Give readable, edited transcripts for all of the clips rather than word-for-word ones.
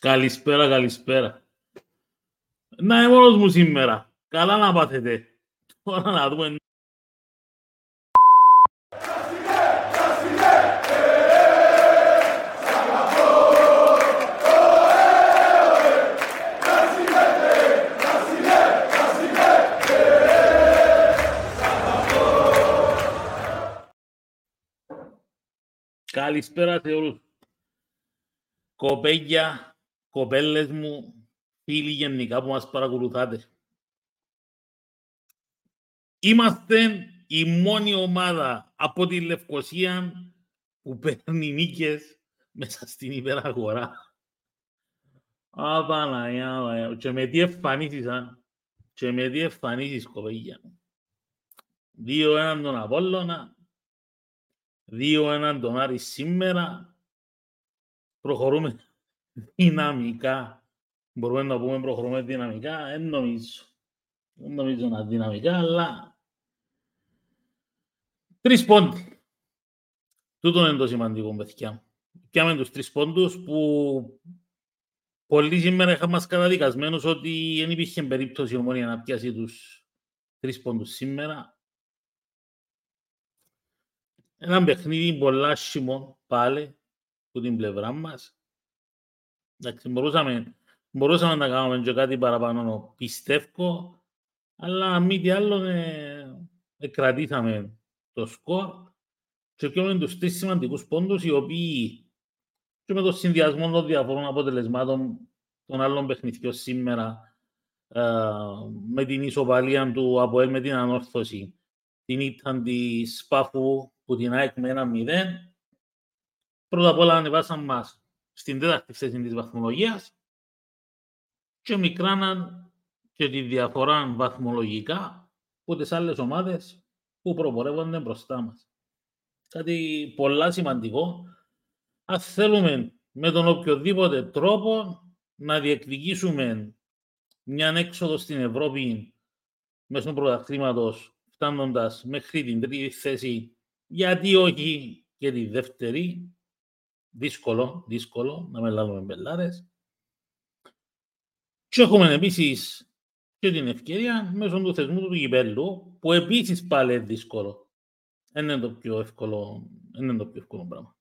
Καλησπέρα, καλησπέρα. Να είμαι μόνος μου σήμερα. Καλά να πάθετε. Τώρα να δούμε... Καλησπέρα σε όλους. Κοπέγια... Κοπέλες μου, φίλοι γενικά που μας παρακολουθάτε. Είμαστε η μόνη ομάδα από τη Λευκοσία που παίρνει νίκες μέσα στην υπεραγορά. Απαναγιά, και με τι εμφανίσεις, και με τι εμφανίσεις, κοπέλια. 2-1 τον Απόλλωνα, 2-1 τον Άρη σήμερα. Προχωρούμε. Δυναμικά. Μπορούμε να πούμε προχωρούμε δυναμικά. Δεν νομίζω να δυναμικά, αλλά... Τρεις πόντοι. Τούτο είναι το σημαντικό, παιδιά. Πιάμε τους τρεις πόντους που... Πολλοί σήμερα είχαν μας καταδικασμένους ότι δεν υπήρχε περίπτωση η Ομόνοια να πιάσει τους τρεις πόντους σήμερα. Ένα παιχνίδι πολλά άσχημο πάλι από την πλευρά μας. Εντάξει, μπορούσαμε να κάνουμε και κάτι παραπάνω, πιστεύω, αλλά μη τι άλλο κρατήσαμε το σκορ και πιόμεν τους τρεις σημαντικούς πόντους, οι οποίοι και με το συνδυασμό των διαφορών αποτελεσμάτων των άλλων παιχνιδιών σήμερα, με την ισοπαλία του ΑΠΟΕΛ, με την ανόρθωση, την ήταν της Σπάφου που την ΑΕΚ με 1-0, πρώτα απ' όλα ανεβάσαν μας στην τέταρτη θέση της βαθμολογίας και μικράναν και τη διαφορά βαθμολογικά από τις άλλες ομάδες που προπορεύονται μπροστά μας. Κάτι πολλά σημαντικό. Αν θέλουμε με τον οποιοδήποτε τρόπο να διεκδικήσουμε μια έξοδο στην Ευρώπη μέσω πρωταθλήματος, φτάνοντας μέχρι την τρίτη θέση, γιατί όχι και τη δεύτερη. Δύσκολο, να μελάβουμε μπελάρες. Και έχουμε επίσης και την ευκαιρία μέσω του θεσμού του γηπέλλου, που επίσης πάλι είναι δύσκολο. Είναι το πιο εύκολο πράγμα.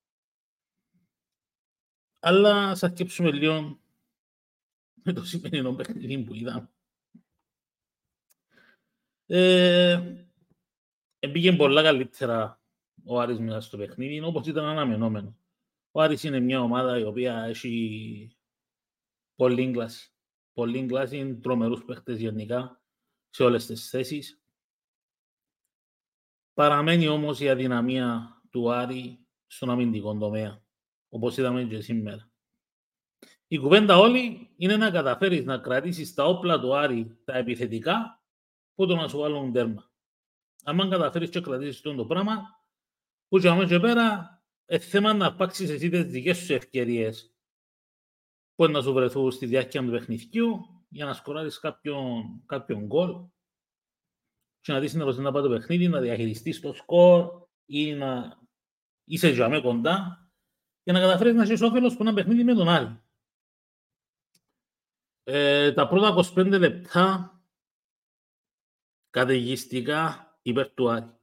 Αλλά θα σκέψουμε λίγο με το σημερινό παιχνίδι που είδαμε. Πήγε πολλά καλύτερα ο Άρης μέσα στο παιχνίδι, όπως ήταν αναμενόμενο. Ο Άρης είναι μια ομάδα η οποία έχει πολλή κλάση. Πολλή κλάση, είναι τρομερούς παίχτες γενικά σε όλες τις θέσεις. Παραμένει όμως η αδυναμία του Άρη στον αμυντικό τομέα, όπως είδαμε και σήμερα. Η κουβέντα όλη είναι να καταφέρεις να κρατήσεις τα όπλα του Άρη, τα επιθετικά, που το να σου βάλουν τέρμα. Αν καταφέρεις και κρατήσεις το πράγμα, που και αμέσως πέρα, θέμα να αρπάξεις εσύ τις δικές σου ευκαιρίες που να σου βρεθούν στη διάρκεια του παιχνιδιού για να σκοράρεις κάποιον γκολ και να δεις να πάει το παιχνίδι, να διαχειριστείς το σκορ ή να είσαι γιαμέ κοντά για να καταφέρεις να είσαι όφελος που ένα παιχνίδι με τον άλλο. Τα πρώτα 25 λεπτά καταιγιστικά υπέρ του Άρη.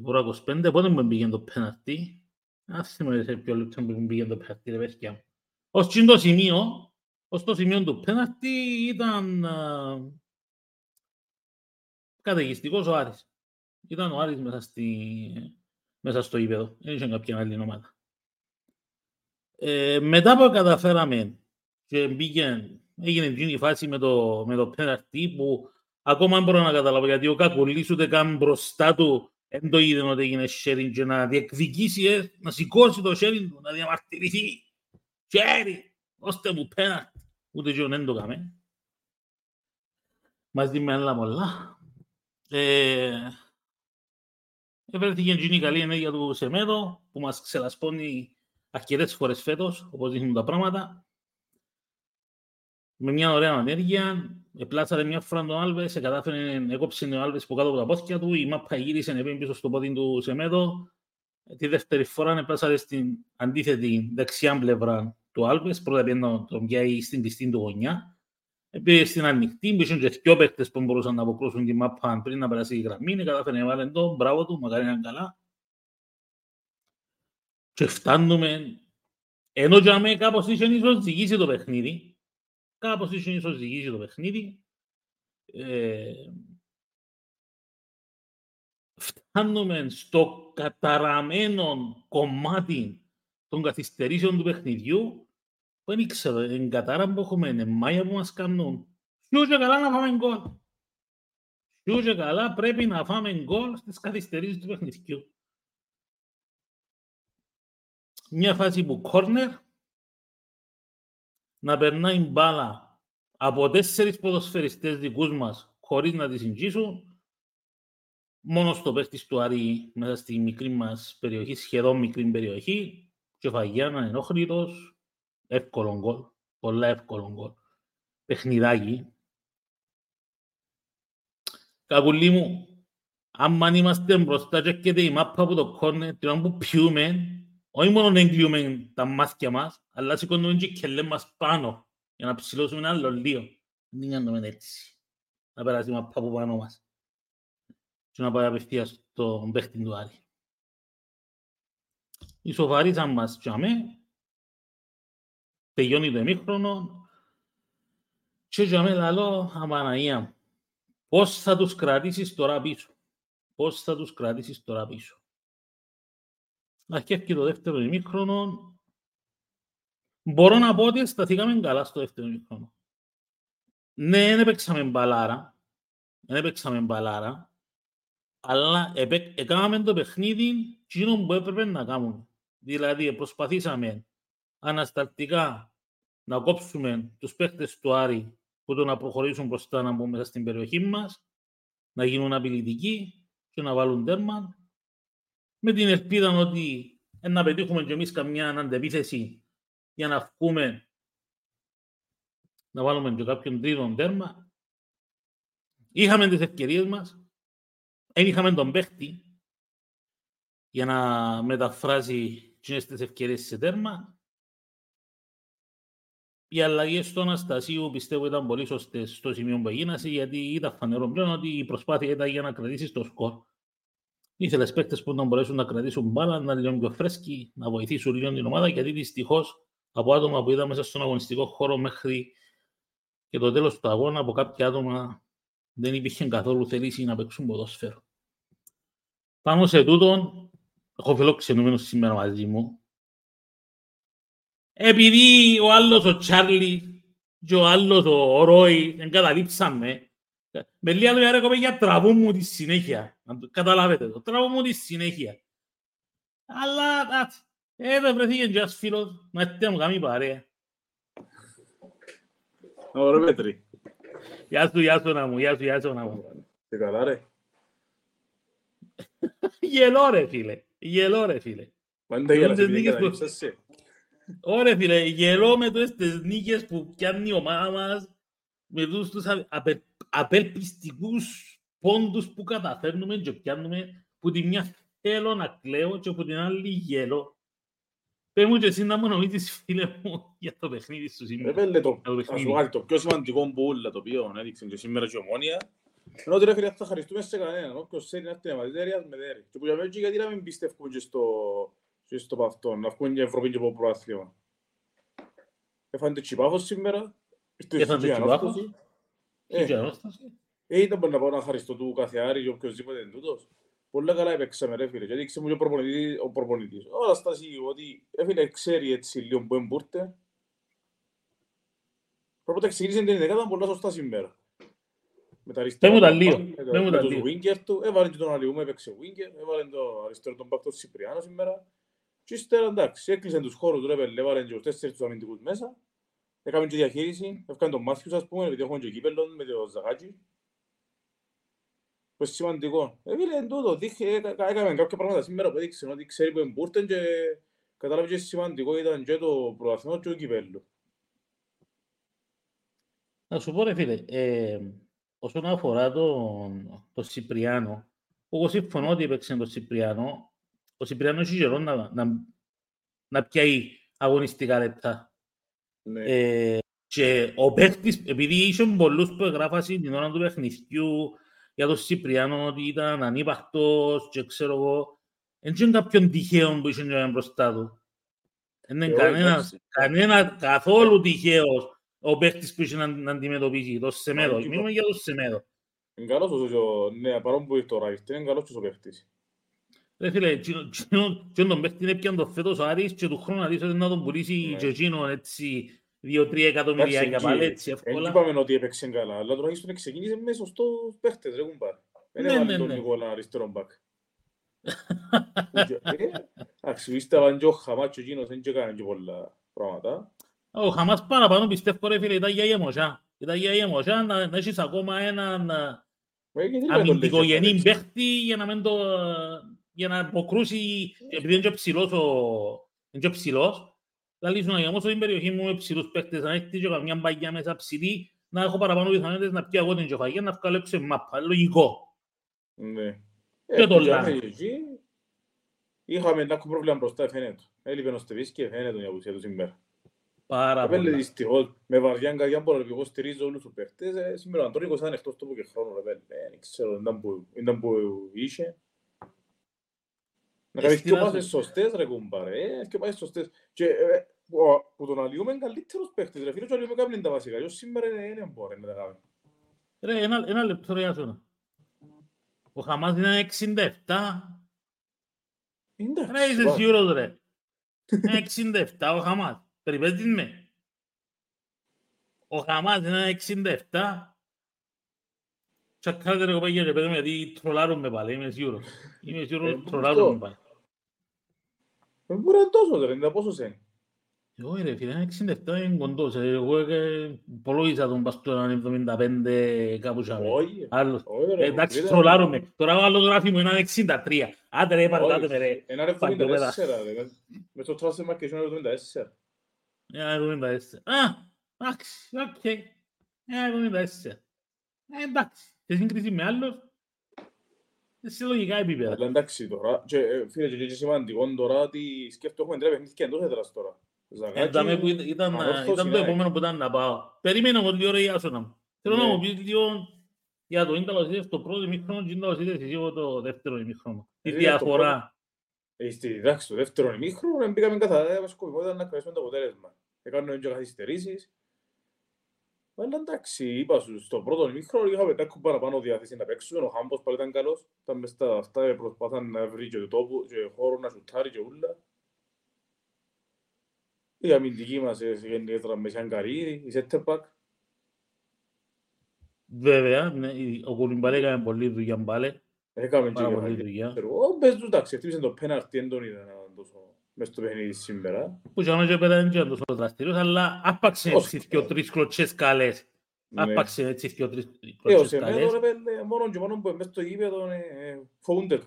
Μπορώ 25, πότε μου πήγαινε το πέναρτι. Ας θυμάμαι σε ποιο λεπτό μου πήγαινε το πέναρτι, ρε παιδιά. Ως το σημείο του πέναρτι ήταν καταιγιστικός ο Άρης. Ήταν ο Άρης μέσα στο γήπεδο. Δεν είχε κάποια άλλη ομάδα. Μετά που καταφέραμε και έγινε η φάση με το πέναρτι που ακόμα δεν μπορώ να καταλάβω, γιατί ο Κακουλής ούτε καν μπροστά του δεν το είδε ότι έγινε sharing και να διεκδικήσει, να σηκώσει το sharing του, να διαμαρτυρηθεί. Sharing, ώστε μου πέρα. Ούτε και δεν το κάμε. Μας δίνουμε άλλα πολλά. Βρέθηκε και η καλή ενέργεια του Σεμέδο, που μας ξελασπώνει αρκετές φορές φέτος, όπως δείχνουν τα πράγματα. Με μια ωραία ενέργεια. Επλάσσαρε μια φορά τον Άλβες, έκοψε τον Άλβες που κάτω από τα πόθηκια του, η μάπα γύρισε να πήγαινε πίσω στο πόδι του Σεμέδο, τη δεύτερη φορά ανεπράσαρε στην αντίθετη δεξιά πλευρά του Άλβες, πρώτα πήραν τον πιάει στην κλειστή του γωνιά, πήρε στην ανοιχτή, μπήκαν και δυο παίκτες που μπορούσαν να αποκρούσουν τη μάπα πριν να περάσει η γραμμή, κατάφερε να βάλει τον, μπράβο του, μακάρι να είναι καλά. Και φτάνουμε, ενώ και αμέ κάπως ίσον ίσως ζυγίσει το παιχνίδι, φτάνουμε στο καταραμένο κομμάτι των καθυστερήσεων του παιχνιδιού, δεν ήξερα, εν κατάρα που έχουμε, εν μάια που μας κάνουν. Ποιού και καλά να φάμε γκολ. Ποιού και καλά πρέπει να φάμε γκολ στις καθυστερήσεις του παιχνιδιού. Μια φάση που κόρνερ, να περνάει μπάλα από 4 ποδοσφαιριστές δικούς μας, χωρίς να τη συγκύσουν, μόνο στο παίχτης του Άρη, μέσα στη μικρή μας περιοχή, σχεδόν μικρή περιοχή, και φαγιά να ενόχρητος, εύκολο γκολ, πολλά εύκολο γκολ. Παιχνιδάκι. Κακουλή μου, αν είμαστε μπροστά και έρχεται η μάπα από το κόρνερ, τώρα που πιούμε, όχι μόνο δεν κλειούμε τα μάτια μας, αλλά σηκώνουμε και κελέ μας πάνω, για να ψηλώσουμε ένα άλλο λίγο. Δεν κάνουμε έτσι, να περάσει η μάπα από πάνω μας. Και να πάει απευθεία στον παίχτη του Άρη. Ισοφαρίζαν μας και αμέ, τελειώνει το εμίχρονο και για αμέ λαλώ, Παναγία μου, πώς θα τους κρατήσεις τώρα πίσω. Αρχεύκει το δεύτερο εμίχρονο. Μπορώ να πω ότι σταθήκαμε καλά στο δεύτερο εμίχρονο. Ναι, δεν έπαιξαμε μπαλάρα. Αλλά έκαναμε το παιχνίδι εκείνο που έπρεπε να κάνουμε. Δηλαδή, προσπαθήσαμε ανασταλτικά να κόψουμε τους παίχτες του Άρη που το να προχωρήσουν μπροστά να μπουν μέσα στην περιοχή μας, να γίνουν απειλητικοί και να βάλουν τέρμα. Με την ελπίδα ότι να πετύχουμε κι εμείς καμιά αντεπίθεση για να βγούμε να βάλουμε και κάποιον τρίτον τέρμα. Είχαμε τις ευκαιρίες μας. Εν είχαμε τον παίχτη για να μεταφράσει τις ευκαιρίες σε τέρμα. Οι αλλαγές του Αναστασίου πιστεύω ήταν πολύ σωστές στο σημείο που έγιναν, γιατί ήταν φανερό πλέον ότι η προσπάθεια ήταν για να κρατήσεις το σκορ. Ήθελες παίχτες που να μπορέσουν να κρατήσουν μπάλα, να λιώνουν πιο φρέσκοι, να βοηθήσουν λίγο την ομάδα, γιατί δυστυχώς από άτομα που ήταν μέσα στον αγωνιστικό χώρο μέχρι και το τέλος του αγώνα, από κάποια άτομα δεν υπήρχε καθόλου θέληση να παίξουν ποδόσφαιρο. Πάνω σε τούτον, έχω φιλοξενούμενος σήμερα μαζί μου. Επειδή ο άλλος ο Τσάρλι και ο άλλος ο Ρόι εγκαταλείψαμε, με λίγα λόγια ρε κοπέγια τραβούν μου τη συνέχεια. Καταλάβετε το, τραβούν μου τη συνέχεια. Αλλά δεν βρεθήκε και ένας φίλος να έρθετε μου καμία παρέα. Ωραία Πέτρη. Γεια σου, Ιάσονα μου. Τι καλά, ρε. Γελώ, ρε, φίλε. Πάντα γελάς, επειδή Ωραία, φίλε, γελώ με τις νίκες που πιάνει η ομάδα μας, με τους απελπιστικούς πόντους που καταφέρνουμε και πιάνουμε, που τη μια θέλω να κλαίω και που την άλλη γελώ. Πες μου και εσύ να μου νομίζεις, φίλε μου, για το παιχνίδι σου σήμερα. Το πιο σημαντικό μπούλα το οποίο έδειξε και σήμερα και η Ομόνοια, ενώ ότι ρε φίλε θα χαριστούμε σε κανέναν, όποιος θέλει να έρθει να ματιτέρει, ας μετέρει. Και που για μένα γιατί να μην πιστεύουν και στο παυτό, να βγουν και Ευρωπαϊκή και Προάθλημα. Έφανε το Τσιπάφος σήμερα, ήρθε και η Ανάσταση. Ήταν να πάω να χαριστώ του κάθε Άρη και οποιοσδήποτε είναι τούτος. Πολλά καλά έπαιξαμε ρε φίλε, γιατί ξέρουμε και ο προπονητής. Όλα στάζει ότι έφυγε ξέρει έτσι λίγο που εμπούρτε. Οπότε ξεκίνησε την δεκάδα πολλά σωστά σήμερα. Με τα αριστερά του Βίνκερ του, έβαλε και τον Αλιούμ, έπαιξε Βίνκερ, έβαλε τον αριστερό τον Πακτό Συπριάνο σήμερα. Και ύστερα εντάξει, έκλεισαν τους χώρους του Ρέπελ, έβαλε και τους 4 τους αμυντικούς μέσα. Έκαμε και διαχείριση, έφυγαν τον Μάθιους ας πούμε, επειδή έχουν και κύπελλον με τον Ζαγάκη. Πως σημαντικό. Φίλε, εν τούτο, έκαμε κάποια πράγματα σήμερα που έδειξαν ότι ξέρει που εμπούρτεν και κατάλαβε και σημαντικό ήταν και το πρωταθλητικό και το κυπέλλο. Να σου πω ρε φίλε, όσον αφορά τον Συπριάνο, εγώ συμφωνώ ότι έπαιξε τον Συπριάνο, ο Σιπριάνος είχε καιρό να πιάει αγωνιστικά λεπτά. Ναι. Και ο παίκτης, επειδή είχε πολλούς που εγγράφασαν την ώρα του παιχνιδιού για τον Σιπριάνο ότι ήταν ανύπαρκτος και ξέρω εγώ, δεν είχε κάποιον τυχαίο που είχε μπροστά του. Δεν είναι κανένα καθόλου τυχαίος ο παίκτης που είχε να αντιμετωπίσει το Σεμέδο. Μιλούμε για το Σεμέδο. Είναι καλός ο ναι, παρόν που είχε το Ράιχτερ, είναι καλός ο παίκτης. Ρε φίλε, και τον παίκτη είναι πιαν το φέτος ο Άρης και του χρόνου αντίστοιχα να τον πουλήσει και εκείνο έτσι 2-3 εκατομμύρια για παλέτσι εύκολα. Εν είπαμε ότι έπαιξε καλά, αλλά τουλάχιστον ξεκίνησε με σωστό παίκτες, ρε κουμπάρ. Δεν έβαλε τον Νικόλα αριστερό μπακ. Αξιβίστα πάνε και ο Χαμάς και εκείνος δεν έκανε και πολλά πράγματα. Ο Χαμάς παραπάνω πιστεύω ρε φίλε ήταν για η αιμοσιά. Ήταν για η αιμοσιά να έχεις ακόμα έναν αμυντικογενή παίκτη για να μην το... για να αποκρούσει, επειδή είναι και ψηλός, θα λύσουν να γεμώσω την περιοχή μου με ψηλούς παίκτες, να έχετε και καμιά μπαγιά μέσα ψηλή, να έχω παραπάνω πιθανότητες να πιω εγώ την κεφαγιά, να βγάλω μάπα, λογικό. Ναι. Και το λάθος. Είχαμε ένα πρόβλημα μπροστά, φαίνεται. Έλειπε νοστεβής και φαίνεται η απουσία του σήμερα. Πάρα πολλά. Δυστυχώς, με βαριά καρδιά μπορώ να στηρίζω όλους τους παίκτες. Σήμερα ο Αντώνικος ήταν εκτός τόπου και χρόνου, ήταν που είχε. Να κάνεις και πάσες σωστές ρε κουμπάρε, και πάσες σωστές. Και που τον αλλιούμε είναι καλύτερος παίκτης ρε φίλε, και αλλιούμε κάνουν τα βασικά. Σήμερα είναι μπορεί να τα κάνουν. Ρε, ένα λεπτό ρε Ιάσονα. Ο Χαμάς είναι 67. Ρε, είσαι σίγουρος ρε. 67 ο Χαμάς. Περιπέζεις με. Ο Χαμάς είναι 67. Τσακάτε ρε κοπέγια και παίρνουμε γιατί τρολάρουν με πάλι, είμαι σίγουρος. Είμαι σίγουρος τρολάρουν με πάλι. Δεν μπορεί να τόσο ρε, είναι πόσος είναι. Εγώ ρε φίλε, είναι 67, είναι κοντός. Εγώ υπολόγισα τον Παστόραν 75 κάπου σαν. Εντάξει τρολάρουν με. Τώρα ο άλλος γράφει μου είναι 63. Άντε ρε, παρατάτε με ρε. Ένα ρε 74 ρε. Με το τράσεμα και είναι 74. Ένα 74. Α, άξι, οκ. Ένα 74. Εντάξει. Σε σύγκριση με άλλος, σε λογικά επίπεδα. Αλλά εντάξει τώρα, φίλε και σημαντικό τώρα ότι σκέφτομαι τρία παιχνίδια εντός έδρας τώρα. Ήταν το επόμενο που ήταν να πάω. Περίμενα εγώ δύο ρε Ιάσονα μου. Θέλω να μου πεις λίγο για το ίνταλωσίδες στο πρώτο ημίχρονο και ίνταλωσίδες εσύ από το δεύτερο ημίχρονο. Τι διαφορά. Εντάξει, το δεύτερο ημίχρονο πήγαμε καθαρά σκοπιμότητα να κρατήσουμε το αποτέλεσμα. Έκαναμε και καθυστερήσεις. Αλλά εντάξει, είπα σου, στο πρώτο ημίχρονο είχαμε κάποιο παραπάνω διάθεση να παίξουμε, ο Χάμπος πάλι ήταν καλός, ήταν μες στα αυτά, προσπάθαν να βρει και τόπο και χώρο να σουτάρει και ούλα. Η αμυντική μας γεννήτρα με Σιανκαρίδη, η Σέτερπακ. Βέβαια, ο Κολυμπάρ έκαμε πολλή δουλειά μπάλε. Έκαμε και πολλή δουλειά. Εντάξει, χτύπησε το πέναρτι, δεν τον είδα να τόσο... μες στο παιχνίδι σήμερα. Που και όμως πέρα είναι τόσο δραστηριός, αλλά άπαξε έτσι και ο τρεις κλωτσές καλές. Άπαξε έτσι και ο τρεις κλωτσές καλές. Μόνο και μόνο που μες στο γήπεδο φοβούνται το.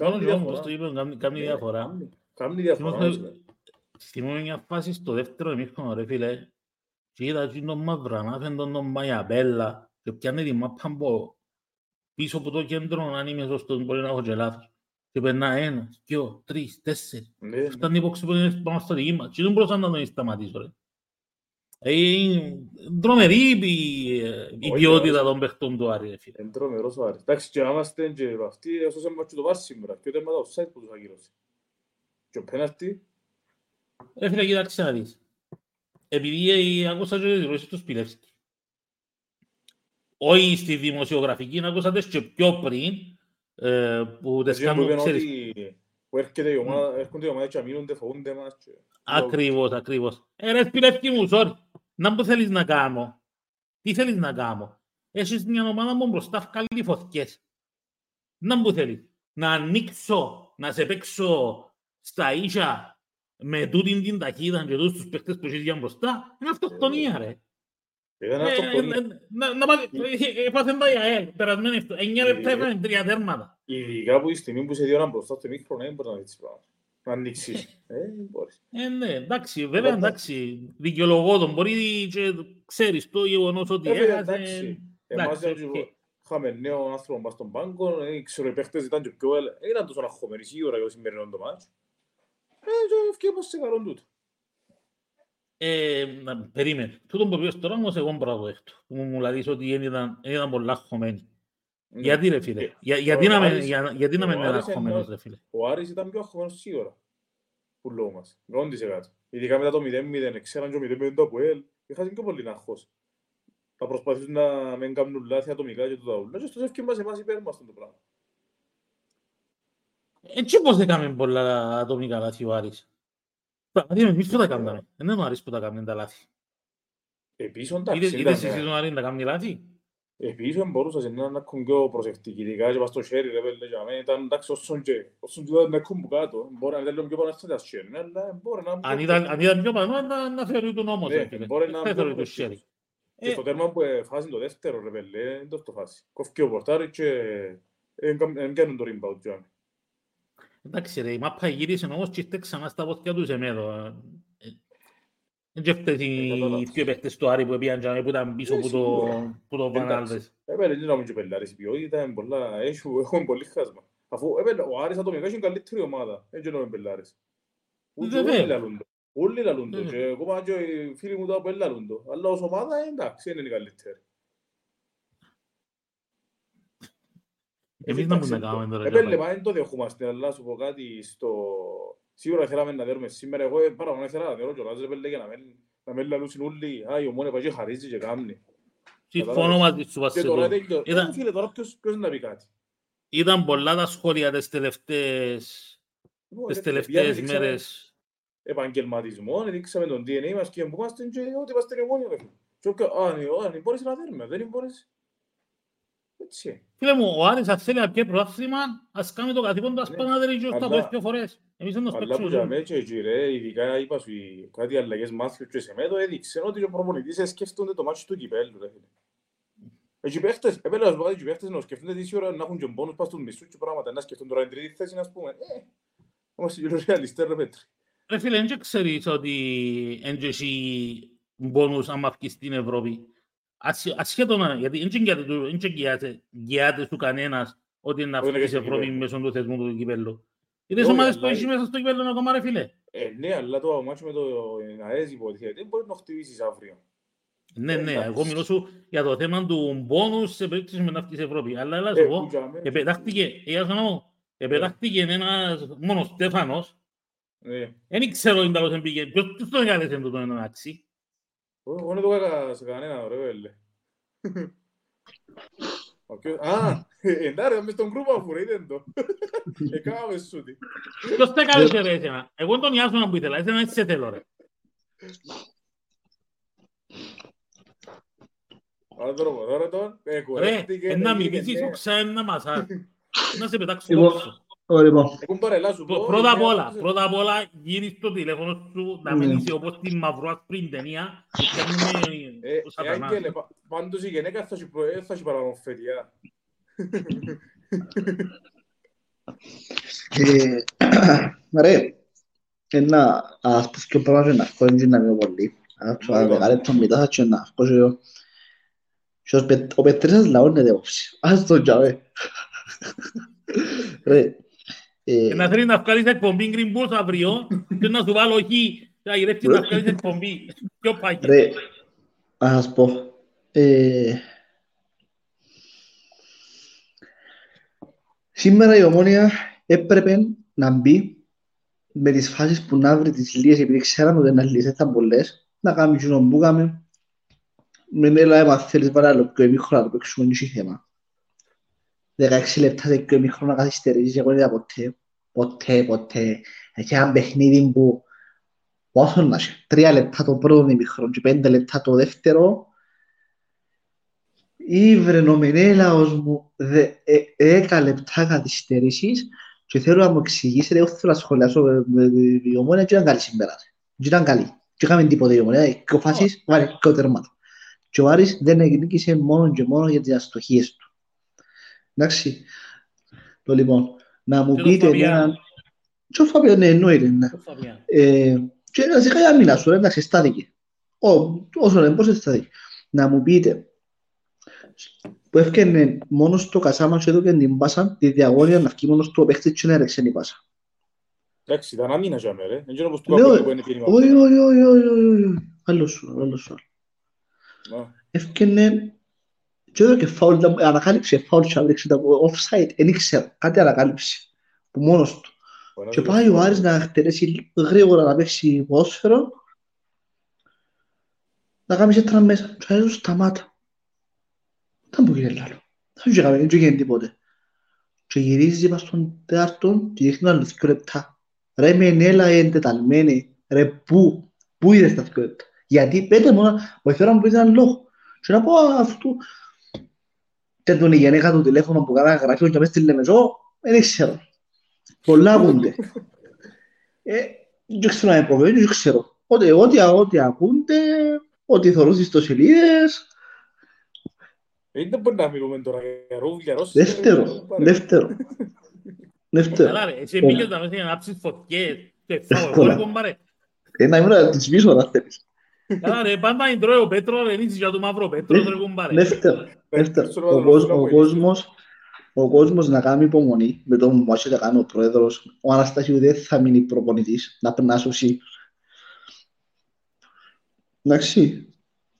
Μόνο και μόνο που μες στο γήπεδο κάνει διαφορά. Κάνει διαφορά. Θυμούμε μια φάση στο δεύτερο εμίχρονο ρε φίλε. Και είδα και τον Μαυρανάφεν, τον Μαγιαμπέλα. Και πιάνε τη μάπα πίσω από το κέντρο, αν είμαι σωστός, μπορεί να έχω και λάθος. Και περνά ένας, δυο, τρεις, τέσσερις. Φτάνει υπόξη που είναι πάνω στο δική μας. Και δεν μπορούσα να τον σταματήσω, ρε. Ντρομερή η ποιότητα των παιχτών του Άρη, ρε φίλε. Είναι ντρομερός ο Άρης. Εντάξει, και άμαστε και αυτοί, έσωσαν μας και το βάρσι σήμερα. Και ο τέρματα ο Σάιτ που τους ακύρωσε. Και ο πέναρτη. Ρε φίλε, κοιτάξτε να δεις. Επειδή άκουσα και τις ρωτήσεις του Σπιλεύσκη. Όχι στη δημοσιογραφική, ακούσατε και πιο πριν. Που τις κάνουν, ξέρεις. Που έρχονται οι ομάδες και αμήνονται, φοβούνται μας. Ακριβώς, ακριβώς. Ρε Σπιλεύκη μου, sorry. Να μου θέλεις να κάνω. Τι θέλεις να κάνω. Έχεις μια ομάδα μου μπροστά, βγάλει φωτιές. Να μου θέλεις. Να ανοίξω, να σε παίξω στα ίσια με τούτην την ταχύτητα και τούτους τους παίκτες που έχεις για μπροστά. Είναι αυτοκτονία, ρε. Έπαθεν τα ΙΑΕΛ, περασμένοι 9 λεπτά έφεραν 3 τέρματα. Ειδικά που η στιγμή που σε δύο έναν μπροστά στο μικρόν, δεν μπορείς να δεις πράγματα. Να ανοίξεις. Ναι, εντάξει, βέβαια εντάξει, δικαιολογώ τον. Μπορεί και ξέρεις το γεγονός ότι έχασε. Εντάξει, εμάς είχαμε νέο άνθρωπο στον πάγκο, ήξερε οι παίχτες ήταν και πιο έλεγχοι. Ήταν τόσο αγχωμένοι σίγουρα για το σημερινό το μάτσο. Ευκαιρία σε καλόν τούτο. Περίμενε. Τούτον που πήρες τώρα όμως εγώ μπορώ να το δέχτω. Μου λαδείς ότι ήταν πολλά αγχωμένοι. Γιατί ρε φίλε, γιατί να με είναι αγχωμένος ρε φίλε. Ο Άρης ήταν πιο αγχωμένος σίγουρα. Που λόγω μας. Ρόντισε κάτι. Ειδικά μετά το 0-0, ξέραν και το 0-0 το ΑΠΟΕΛ. Είχαν και πολύ αγχώς. Θα προσπαθήσουν να μην κάνουν λάθη ατομικά και τούτα ούλα. Και στο σεύκει μας εμάς υπέρ μας το πράγμα. Έτσι πώς δεν κάνουμε πολλά ατομικά λάθη ο Άρης. Πραγματικά εμείς που τα κάνουμε. Δεν είναι ο Άρης που τα κάνουμε τα λάθη. Επίσης, είδες εσείς τον Άρη να κάνουν λάθη. Επίσης, μπορούσα να έχουν πιο προσεκτικοί. Ειδικά και πας στο χέρι, ρε πέλε, για μένα ήταν εντάξει όσον και δεν έχουν που κάτω. Μπορεί να ήταν πιο πάνω στα χέρι, αλλά μπορεί να... Αν ήταν πιο πάνω, να θεωρείται νόμος. Μπορεί να θεωρείται το χέρι. Και στο τέρμα που φάζει το δεύτερο, ρε πέλε, δεν το φάζει. Κόφηκε ο πορτάρι και δεν κάνουν το rebound. Εντάξει ρε, η μάπα γύρισε όμως και είστε ξανά στα πόθηκια τους εμέδω. Δεν έφτασε οι πιο παίχτες του Άρη που ήταν πίσω από το Βανάλδες. Έπαιρε, δεν νομίζω πελάρες η ποιότητα, έχουν πολύ χάσμα. Αφού ο Άρης ατομικά είχε καλύτερη ομάδα, δεν νομίζω πελάρες. Όλοι λαλούν το, και ακόμα και οι φίλοι μου τα πελάρουν το. Αλλά ως ομάδα, εντάξει, είναι η καλύτερη. Εμείς να μην τα κάνουμε τώρα. Έπαιρε, δεν το διεχούμαστε, αλλά σου πω κάτι στο... Σίγουρα θέλαμε να δέρουμε σήμερα, εγώ παραγωγή θέλω να δέρω και ο Λάζερ πέλε για να με λαλούσουν όλοι «Αι, ο μόνος πάει και χαρίζει και κάμνει». Συμφωνώ μαζί σου, Βασίλου. Φίλε, τώρα ποιος να πει κάτι. Ήταν πολλά τα σχόλια τις τελευταίες μέρες. Επαγγελματισμό, δείξαμε τον DNA μας και είμαστε και ότι είμαστε νεμόνοι. Αν μπορείς να δέρουμε, δεν μπορείς. Φίλε μου, ο Άρης ας θέλει να πιέ προάθλημα, ας κάνει το καθήκοντα, ας πάει να δερει και όσο τα πόδες πιο φορές. Εμείς δεν το σπέξουμε. Αλλά που για μέτια εκεί ρε, ειδικά είπα σου κάτι αλλαγές μάθιου και σε μέτω, έδειξε ότι οι προπονητήσεις σκέφτονται το μάτσο του κυπέλλου ρε φίλε. Εκεί παίχτες, έπαιρε να σου πω κάτι, εκεί παίχτες να σκέφτονται τις ώρα να έχουν και μπόνους πας τους μισούς και πράγματα, να σκέφτονται τώρα την τρίτη θέση να πούμε όμως οι ρεαλιστές ρε Πέτρη. Ρε φίλε, δεν ξέρεις ότι έχει μπόνους αν μαυκείς στην Ευρώπη. Ασχέτωνα, γιατί δεν γειάται του κανένας ότι είναι αυτή της Ευρώπης μέσω του θεσμού του κυπέλλου. Είδες ομάδες που έχεις μέσα στο κυπέλλον ακόμα ρε φίλε. Ναι, αλλά το μάτσο με το ΑΕΣ υποτιέται, μπορείς να χτυπήσεις αύριο. Ναι, εγώ μιλώ σου για το θέμα του μπόνους σε περίπτωση μετά αυτής της Ευρώπης. Αλλά έλα σου εγώ, επετάχτηκε ένας μόνος Στέφανος. Δεν ξέρω τι τάλος εμπήκε, ποιος τον κάλεσε το τον εντάξει. Εγώ δεν το έκανα σε κανένα, ρε βέλε. Α, εντάξει, μες τον κρούπα αφού ρε, είδεν το. Εκάμε σου τι. Ποιος τα κάλεσε ρε εσένα. Εγώ τον Ιάσονα που ήθελα, εσένα έτσι σε θέλω ρε. Άρα το ροποδόρα τον, κορέφτηκε. Ρε, να μιλήσεις οξά, να μασάς. Να σε πετάξω κόψω. Πρώτα απ' όλα γύρεις το τηλέφωνο σου να μιλήσει όπως τη μαυροάσπρη ταινία και κάνουμε το σατανά. Πάντως η γενέκα θα έχει παραμοφαιριά. Ρε, ένα αυτός και ο πράγματος να χωρίς να μην πολύ. Αν δεκαλέπτω μετά θα να χωρίς. Ο Πετρίσας λαώνεται όψη. Ας το γιαβέ. Ρε. Να θέλεις να βγάλεις εκπομπή Green Bulls αύριο και να σου βάλω εκεί να γυρεύσεις να βγάλεις εκπομπή. Ποιο πάει. Ρε, να σας πω. Σήμερα η Ομόνια έπρεπε να μπει με τις φάσεις που να βρει τις λύσεις, επειδή ξέραμε ότι ένας λύσεις ήταν πολλές, να κάνουμε και να μπούγαμε. Μην έλαβε αν θέλεις πάρα άλλο πιο εμίχρονα να παίξουμε νησί θέμα. 16 λεπτά σε πιο εμίχρονα καθυστερήσεις, εγώ είδα ποτέ. Έχει ένα παιχνίδι που πόσο να είσαι, 3 λεπτά το πρώτο εμίχρονα και 5 λεπτά το δεύτερο. Ήβρε νομινέλαος μου 10 λεπτά καθυστερήσεις και θέλω να μου εξηγήσει, εγώ θέλω να σχολιάσω με η Ομόνια και ήταν καλή σήμερα. Και ήταν καλή. Και είχαμε τίποτα η Ομόνια, και ο Φάσης βάλε και ο τερμάτο. Και ο Άρης δεν εκδίκησε μόνο και μόνο για τις αστοχίες του. Εντάξει. Το λοιπόν, να μου πείτε έναν... Και ο Φαβιάν, ναι, εννοείται. Και να ζητάει να μίλα σου, εντάξει, στάθηκε. Όσο να μπω, στάθηκε. Να μου πείτε, που έφτιανε μόνος το Κασάμα και έδωκε την πάσα, τη διαγώνια να βγει μόνος του ο παίχτης και να έρεξε την πάσα. Εντάξει, ήταν αμήνα για μέρα, δεν ξέρω πως του κάπου που είναι πήρημα. Όχι, άλλος. Έφτιανε και έδωκε φάουλ, ανακάλυψε φάουλ και άδεξε τα offside, δεν ήξερα, κάτι ανακάλυψε, που μόνος του. Και πάει ο Άρης να χτερέσει γρήγορα να παίξει ποδόσφαιρο, να κάνει έτρα μέσα, και έδωσε σταμάτα. Δεν μου γίνεται άλλο. Δεν γίνεται τίποτε. Και γυρίζει πάνω στον τέταρτο και δείχνει άλλο 2 λεπτά. Ρε μεν έλα εντεταλμένη. Ρε πού. Πού είδες τα 2 λεπτά. Γιατί πέντε μόνα. Ο εθέρα μου πήρε έναν λόγο. Και να πω αυτού. Και τον γενέκα του τηλέφωνο που κάνα γραφείο και μέσα τη Λεμεζό. Δεν ξέρω. Πολλά ακούνται. Δεν ξέρω να είναι προβλήμα. Δεν ξέρω. Ό,τι ακούνται. Ό,τι θωρούν στις ιστοσελίδες. Δεν μπορεί να μιλούμε τώρα για ρούβλια, Ρώσια... Δεύτερο. Καλά ρε, εσύ πήγες να μέσα για να ψεις φωτιές, να ήμουν να τις πίσω να θέλεις. Καλά ρε, πάντα είναι τρώει ο Πέτρος, ρε, νίξεις για το μαύρο Πέτρος, ρε κουμπάρε. Δεύτερο. Ο κόσμος να κάνει υπομονή, με τον Μουάσιο να κάνει ο πρόεδρος, ο Αναστασίου δεν θα μείνει προπονητής, να περνάσωσαι. Εντάξει,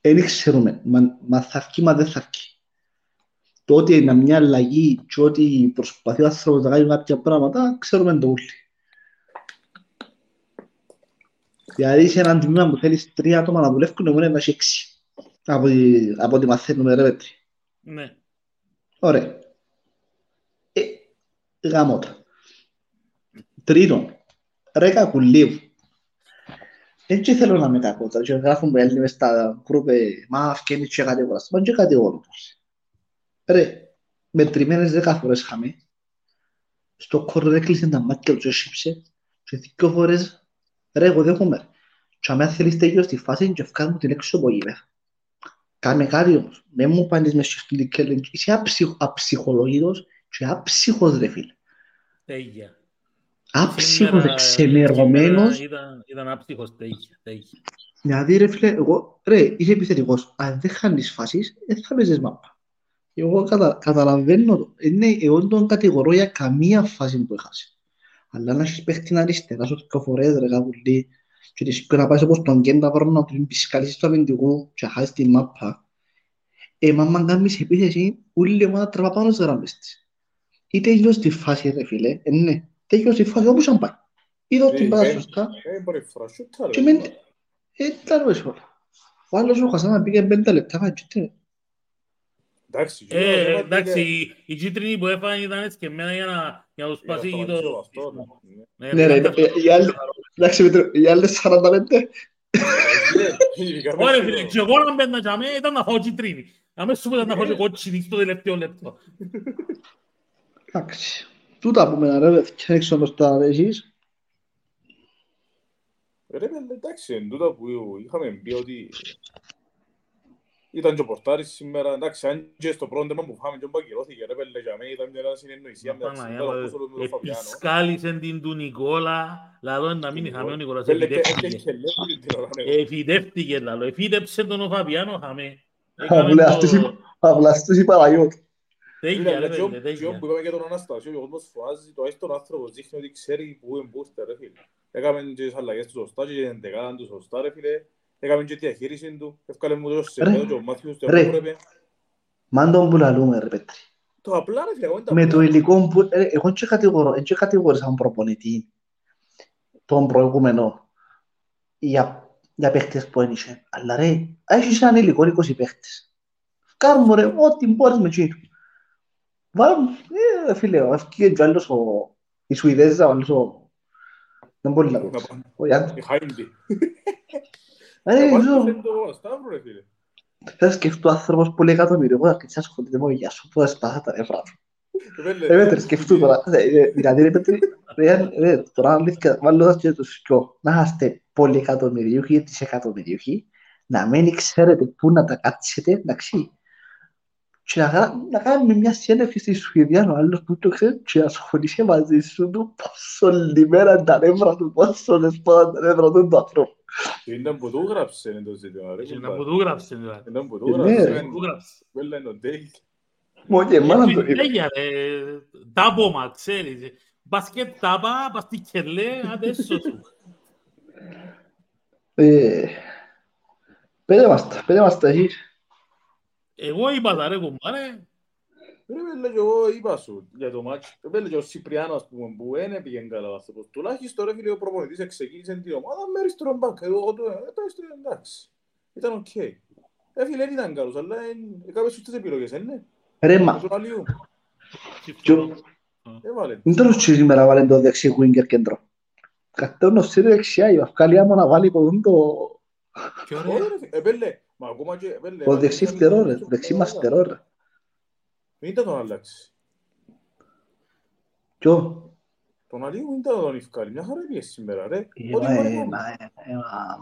δεν ξέρουμε, μα θα βγει, μα δεν θα βγει. Το ότι είναι μια αλλαγή και ότι προσπαθεί ο άνθρωπος να κάνει κάποια πράγματα, ξέρουμε το όλοι. Δηλαδή σε έναν τμήμα που θέλεις 3 άτομα να δουλεύουν, εγώ να έχει 6. Από ό,τι μαθαίνουμε, ρε Πέτρη. Ναι. Ωραία. Γαμώτα. Τρίτον, ρε Κακουλίου. Δεν θέλω να με κακότα, και γράφουν πέλη μες στα γκρούπε, μα αυκένει και κατηγοράς, μα και κατηγοράς. Ρε, μετρημένες 10 φορές χαμε, στο κόρρο έκλεισε τα μάτια του και σύψε, και 2 φορές, ρε, εγώ δέχομαι. Και αμέσως θέλεις τέλειο στη φάση και βγάζω την έξω από γήπεδα. Κάμε κάτι όμως, με μου πάνεις με σχεδόν και είσαι αψυχολογητός και αψυχος ρε φίλε. Τέλεια. Άψυχος, εξενεργωμένος. Ήταν άψυχος, τα είχε. Δηλαδή ρε φίλε, εγώ, ρε, είσαι επιθετικός. Αν δεν χάνεις φάσεις, δεν θα παίζεις μάπα. Εγώ καταλαβαίνω το. Ναι, εγώ τον κατηγορώ για καμία φάση που έχασε. Αλλά να έχεις παίχτη να αριστεράς ως κοφορές, ρε καβουλή, και τη σκούρα να πάεις όπως τον κέντα βάρμα να πριν πισκαλίσεις το αμυντικό και χάσεις την μάπα. Μάμαν κάνεις επίθεση, ούλη ομάδα τραβά πάνω στις γραμμές της. Είτε γιος τη φάση, ρε φίλε, ναι. Τέλειος η φάση όπως αν πάει. Είδω την πάρα σωστά και μέντε. Ήταν όλες φορά. Ο άλλος ο Χασάνα πήγε 5 λεπτά. Εντάξει, η κίτρινη που έφαγαν ήταν έτσι και εμένα για να τους πασίγει το... Ναι ρε, οι άλλες 45. Ωραία φίλε, και εγώ να μπαίνω και αμένα ήταν να φάω κίτρινη. Αμέσως που ήταν να φάω και κότσινη στο τελευταίο λεπτό. Εντάξει. Τούτα που με αναρρεύεται και έξω όπως τα εσείς. Ρε, εντάξει, εν τούτα που είχαμε πει ότι ήταν και ο πορτάρις σήμερα. Εντάξει, αν και στο πρώτο που είχαμε και παγκυρώθηκε, ρε, πέλε, για μένα ήταν μια συνεννοησία με τα ξεντέρα όπως όλο με τον Φαβιάνο. Επισκάλισε την του Νικόλα, λαλό να μην είχαμε ο Νικόλας, εφητεύτηκε λαλό, εφήτεψε τον ο Φαβιάνο, είχαμε. Αυλαστούς οι Παναγιώτες. Τέλεια, ρε πέντε, τέλεια. Που είπαμε για τον Αναστασιο, ο κόσμος φοβάζει το έστον άνθρωπος, δείχνει ότι ξέρει που είναι μπούστε, ρε φίλε. Έκαμε και τις αλλαγές του σωστά και την δεκάδα του σωστά, ρε φίλε. Έκαμε και τη διαχείριση του, έφκαλε μου το σεβέδο και ο Μάθιος του έπρεπε. Μαν τον πουλαλούμε, ρε Πέτρη. Το απλά, ρε φίλε, με το υλικό που... Εγώ και κατηγορήσα τον προπονητή, τον προηγούμενο, για παίχτες που ένιξε. Αλλά ρε, έχεις έναν υλικό 20 παίχτες. Κάρμο ρε, ό,τι μπορείς με τσί του. Φίλε, ευκήκε και άλλος η Σουηδέζα, ο άλλος ο... Δεν μπορεί να πω. Η Χάιντι. Θα σκεφτώ άνθρωπος που λέει εκατομμύριο, εγώ θα αρχίσεις ασχολείται μόνο για σου, θα σπάθα τα νευρά σου. Πέτρε, σκεφτού τώρα. Δηλαδή, ρε Πέτρε, τώρα βάλοντας και τους δυο, να είστε πολυεκατομμυριούχοι ή δισεκατομμυριούχοι, να μην ξέρετε πού να τα κάτσετε, εντάξει. Και να κάνουμε μια συνέντευξη στη Σουηδία, ο άλλος που το ξέρει και ασχολείσαι μαζί σου του πόσο λιμέραν τα νεύρα του, πόσο λεσπάταν τα νεύρα του ανθρώπου. Ήταν που του γράψε, είναι το ζήτημα. Ήταν που του γράψε. Ήταν που του γράψε. Τάμπομα, ξέρεις. Μπασκετ τάμπα, μπαστικελέ, άντε σώσου. Πέτε μας τα έχεις. Εγώ είπα τα ρε κουμπάρε. Πρέπει εγώ είπα σου για το μάτσο. Πρέπει και ο Συπριάνος που δεν έπαιγε καλά αυτό. Τουλάχιστον ρε φίλε ο προπονητής εξεκίνησε την ομάδα με αριστερό μπακ. Εγώ του έστειλε εντάξει. Ήταν οκ. Έφυγε δεν ήταν καλός, αλλά κάποιες σωστές επιλογές, είναι. Ρέμα. Δεν το ρωτήσω σήμερα βάλει το δεξί winger κέντρο. Κατώνω στη δεξιά, η Βαυκάλια μου να βάλει ποτούν το... Ο δεξί φτερό ρε, δεξί μας φτερό ρε. Μην ήταν τον αλλάξει. Ποιο? Τον Αλίου ήταν τον Ιφκάλη, μια χαρά πήγες σήμερα ρε.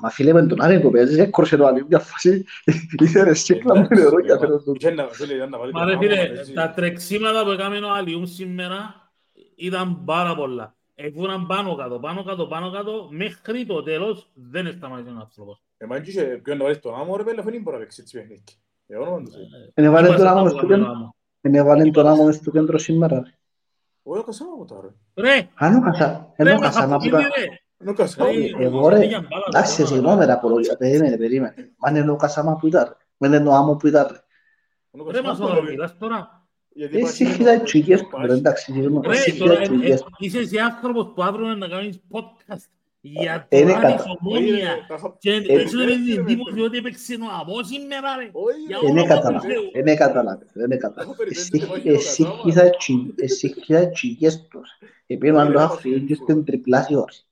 Μα φίλε με τον Άρη κοπέζεις, έκορσε τον Αλίου μια φάση, είσαι ρε σκύκλα μου είναι εδώ και αφαιρώ του. Μα ρε φίλε, τα τρεξίματα που έκαμε ο Αλίου σήμερα ήταν πάρα πολλά. Έβγαιναν πάνω κάτω, μέχρι το τέλος δεν έσταματήσε ο άνθρωπος. Εμάς είχε ποιον να βάλεις τον Άμο ρε πέλε, αφού είναι μπορεί να παίξει έτσι παιχνίκη. Ενέβαλε τον Άμο στο κέντρο σήμερα ρε. Εγώ Κασάμα μου τώρα. Ρε! Ενώ Κασάμα που ήταν... Εγώ ρε, εντάξει, συγγνώμη ρε απολογία, περίμενε. Μα είναι ο Κασάμα που ήταν, με είναι ο Άμο που ήταν. Ρε μας απολογητάς τώρα. Εσύ χειρά τσουγές του, εντάξει, συγγνώμη. Ρε, είσαι σε άνθρωπος που αύριο να κάνεις podcast για το Άρης Ομόνια. Και έτσι δεν είναι εντύπωση ότι έπαιξε ο Άμο σήμερα ρε. Δεν καταλάβω. Εσύ χειρά τσουγές του. Επειδή αν το αφήνει στον τριπλάσι όρση.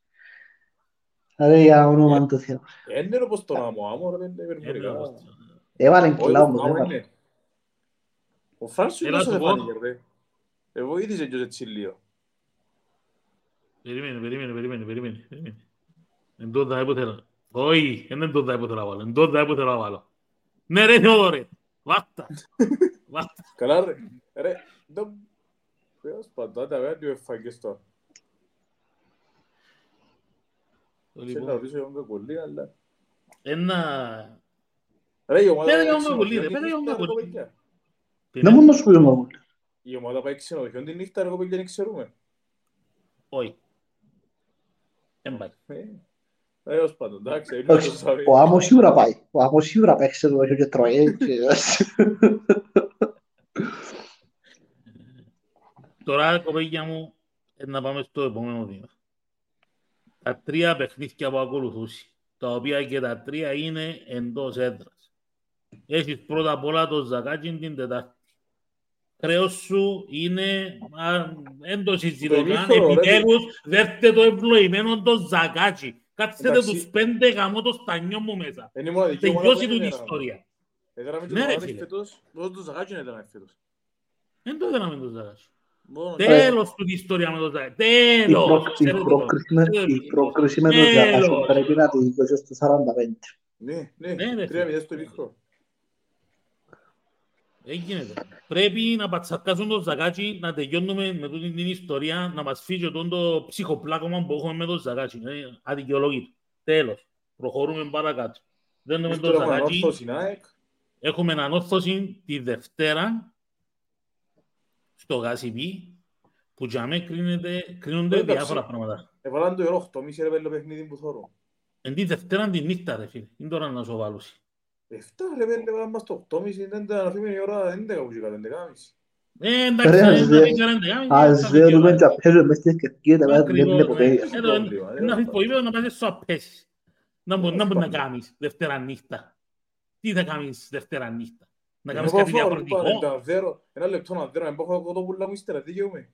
Άρα για όνομα του Θεού. Είναι όπως τον Άμο, δεν είναι όπως τον Άμο. Έβαλεν κιλά όμως, έβαλεν. Ο Φράσου είναι όσο φάνηκε. Εγώ ήδη σε κιόζε τσιλίο. Περίμενε. Εν τότε θα έπωθερα. Όχι, εν τότε θα έπωθερα βάλω. Ναι ρε Θεό ρε. Βάτα. Καλά ρε. Ρε. Θεός παντάτα βέβαια τι έφαγες τώρα. Θέλω να ρωτήσω για μια κολλή αλλά... Ένα... Ρε η ομάδα... Πέρα για μια κολλή. Δεν μπορούμε να σου πούμε μόνο. Η ομάδα πάει ξενοδοχείο την νύχτα, εγώ παιδιά δεν ξέρουμε. Όχι. Έμπαρ. Έως πάντων, εντάξει. Ο Άμος σίγουρα πάει. Ο Άμος σίγουρα πάει ξενοδοχείο και τρώει. Τώρα, κοπέγια μου, να πάμε στο επόμενο δήμα. Τα τρία παιχνίδια που ακολουθούσε, τα οποία και τα τρία είναι εντός έδρας. Έχεις πρώτα απ' όλα το Ζακάκιν την Τετάρτη. Χρέος σου είναι εντός συζητώνα, επιτέλους δέρτε το ευλογημένο το Ζακάτσι. Κάτσετε τους 5 γαμό το στανιό μου μέσα. Τελειώσει του την ιστορία. Έδραμε και το Ζακάτσι να έδραμε φέτος. Εν το έδραμε το Ζακάτσι. Τέλος του την ιστορία με το Ζακάτσι. Τέλος. Η πρόκριση με το Ζακάτσι πρέπει να τη δώσει στο 45. Ναι, 3-0 στο μικρό. Πρέπει να πατσαρκάσουν τον Ζακάτσι, να τελειώνουμε με την ιστορία, να μας φύγει το ψυχοπλάκωμα που έχουμε με τον Ζακάτσι. Αδικαιολόγητο. Τέλος. Προχωρούμε παρακάτω. Δένουμε τον Ζακάτσι. Έχουμε ανόρθωση τη Δευτέρα στο Γασιπί που για μένα κρίνονται διάφορα πράγματα. Εβαλάνε το ερώτημα, μη σε ρε πέλε παιχνίδι που θέλω. Εν τη Δευτέρα τη νύχτα ρε φίλε. Είναι τώρα να σου βάλουσει. Εφτά ρε πέντε πέρα μας το 8.30 ήταν να φύγουμε η ώρα 11.30 εντάξει, ας δέρουμε και απέζουμε μέσα στην ευκαιρία τα πράγματα δεν είναι ποτέ. Να φύγεις πολύ πέρα να πας έσω απέσεις. Να μπορείς να κάνεις Δευτέρα νύχτα. Τι θα κάνεις Δευτέρα νύχτα. Να κάνεις κάτι διαφορετικό. Ένα λεπτό να δέρω, εμπόχω εγώ το πουλά μου ύστερα, τι γεύουμε.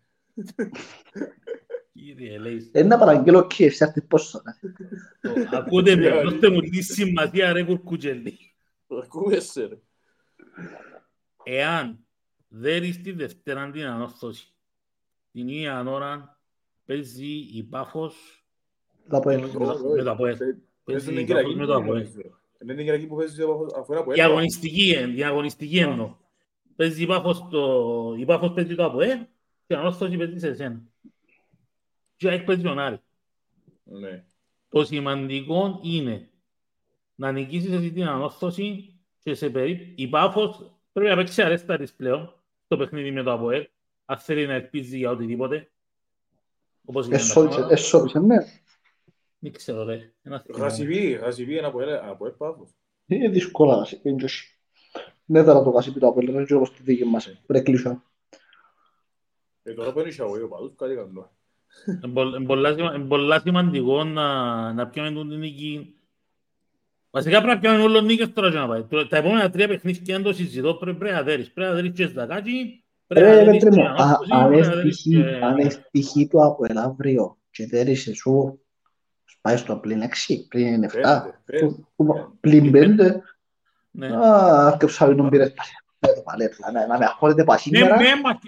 Ένα παραγγέλο και ευσάρτη πόσο. Ακούτε με, δώστε μου τη σημασία ρε Κουρκουτζελή. Ακούγεσαι ρε. Εάν δεν είσαι τη Δευτέρα την ανόρθωση, την ίδια ώρα παίζει η Πάφος με το ΑΠΟΕΛ. Παίζει η Πάφος με το ΑΠΟΕΛ. Διαγωνιστική εννοώ. Παίζει η Πάφος παίζει το ΑΠΟΕΛ και η ανόρθωση παίζει σε εσένα. Ναι. Το σημαντικό είναι να νικήσεις την ανόρθωση και η Πάφος πρέπει να παίξει αρέστατης πλέον το παιχνίδι με το ΑΠΟΕΛ, αν θέλει να ελπίζει για οτιδήποτε. Εσώπησε, ναι. Δεν ξέρω, ρε. Γασιβεί ένα ΑΠΟΕΛ πάθος. Είναι δύσκολα, Γασιβεί. Ναι, θα το Γασιβεί το ΑΠΟΕΛ, δεν ξέρω πώς τη δίκη μας. Πρέπει κλείσω. Τώρα παίρνεις αγωγείο πάθος, κάτι καλό. Είναι πολλά σημαντικό να πιάμε τον νίκη. Βασικά πρέπει να πιάμε όλο νίκες τώρα και να πάει. Τα επόμενα τρία παιχνίδια αν το συζητώ πρέπει να δέρεις. Πρέπει να δέρεις και στα κάκι. Αν ευτυχεί το από ελ' αύριο και δέρεις εσύ πάει στο πλήν 6, πλήν 7, πλήν 5. Α, και ψάχνει τον πήρες πάλι. Να με αγχώρετε πας σήμερα.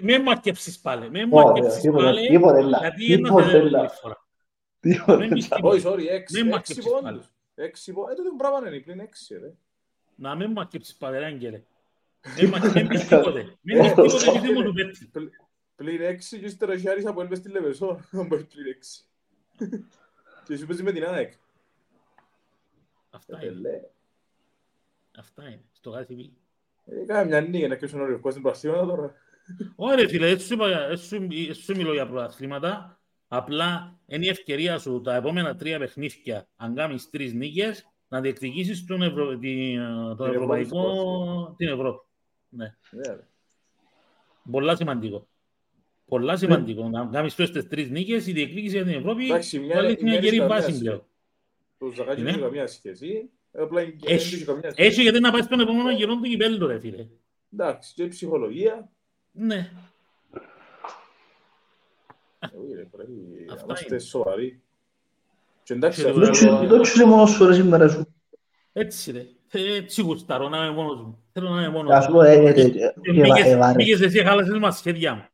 Μην μου αρκεψεις πάλι. Γιατί να θέλετε την φορά. Μην μου αρκεψεις πάλι. 6 πόντους. Τότε το πράγμα είναι πλήν 6, ρε. Να μην μου αρκεψεις πάλι, ρε, άγγελε. Μην μου αρκεψεις τίποτε. Μην μου αρκεψεις τίποτε, γιατί μου το πέτει. Πλήν 6 και ύστερα και άρισα από έλπες τη Λεβεσό. Αν πάει πλήν 6. Και σου πέζει με την ΑΕΚ. Αυτά είναι. Αυτά είναι. Στο ΓΑΤΙΒ. Κάμε μια νίκη να κρύψουν όριο στην προαθλήματα τώρα. Ωραία φίλε, έτσι μιλώ για προαθλήματα. Απλά είναι η ευκαιρία σου τα επόμενα τρία παιχνίδια, αν κάνεις τρεις νίκες, να διεκδικήσεις τον ευρωπαϊκό, την Ευρώπη. Ναι. Πολλά σημαντικό. Πολλά σημαντικό. Να κάνεις τόστες τρεις νίκες, η διεκδίκηση για την Ευρώπη βάλει μια καιρή βάση πλέον. Το Ζαγάκι δεν έχει καμία σχέση. Έχει γιατί να πάει στον επόμενο γερόν του κυπέλλου, ρε φίλε. Εντάξει, και η ψυχολογία. Ναι. Αυτά είναι σοβαροί. Δεν ξέρω μόνο σου, ρε, σήμερα σου. Έτσι, ρε. Έτσι γουστάρω να είμαι μόνος μου. Θέλω να είμαι μόνος μου. Πήγες εσύ, χάλασες μας σχέδιά μου.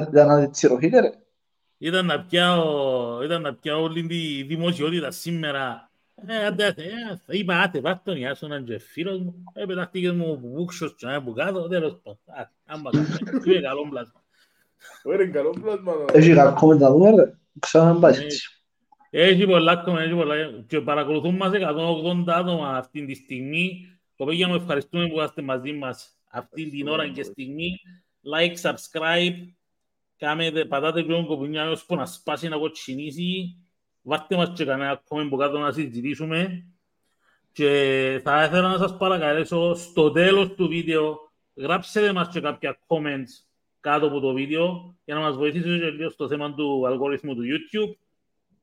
Ήταν να τσιροχείτε, ρε. Ήταν να πιάω όλη τη δημοσιότητα σήμερα. Είπα, άτε, βάτε, νιάσω έναν και φίλος μου. Πετάχτηκες μου βούξος και έναν που κάτω, τέλος πάντων. Άμα κάτω, είναι καλό πλάσμα. Είναι καλό πλάσμα. Έχει κακόμεν τα δούμε, ρε. Ξανά πάει έτσι. Έχει πολλά κομμένα και παρακολουθούν μας 180 άτομα αυτήν τη στιγμή. Κοπέγια μου, ευχαριστούμε που είστε μαζί μας αυτήν την ώρα και στιγμή. Like, subscribe. Πατάτε ποιον κοπινιά έως που να σπάσει να κοτσινήσει. Βάστε μας και κανένα comment που κάτω να συζητήσουμε και θα ήθελα να σας παρακαλέσω στο τέλος του βίντεο γράψετε μας και κάποια comments κάτω από το βίντεο για να μας βοηθήσετε στο θέμα του αλγοριθμού του YouTube.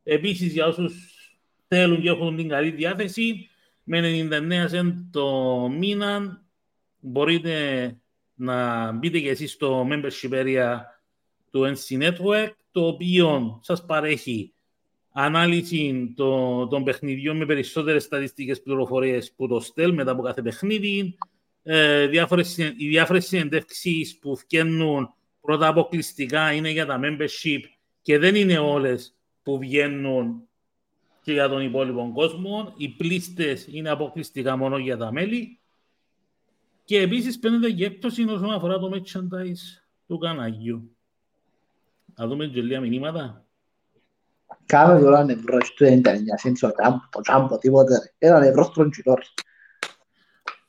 Επίσης για όσους θέλουν και έχουν την καλή διάθεση με 99 cent το μήνα μπορείτε να μπείτε και εσείς στο membership area του NC Network το οποίο σας παρέχει ανάλυση των παιχνιδιών με περισσότερες στατιστικές πληροφορίες που το στέλνει μετά από κάθε παιχνίδι, οι διάφορες συνεντεύξεις που βγαίνουν πρώτα αποκλειστικά είναι για τα membership και δεν είναι όλες που βγαίνουν και για τον υπόλοιπο κόσμο. Οι πλήστες είναι αποκλειστικά μόνο για τα μέλη και επίσης παίρνετε και έκπτωση όσον αφορά το merchandise του καναγιού. Να δούμε και λίγα μηνύματα. Κάμε τώρα έναν ευρώ, στο 99 cents, ο τσάμπο, τίποτε ρε. Έναν ευρώ στον τσιλόρ.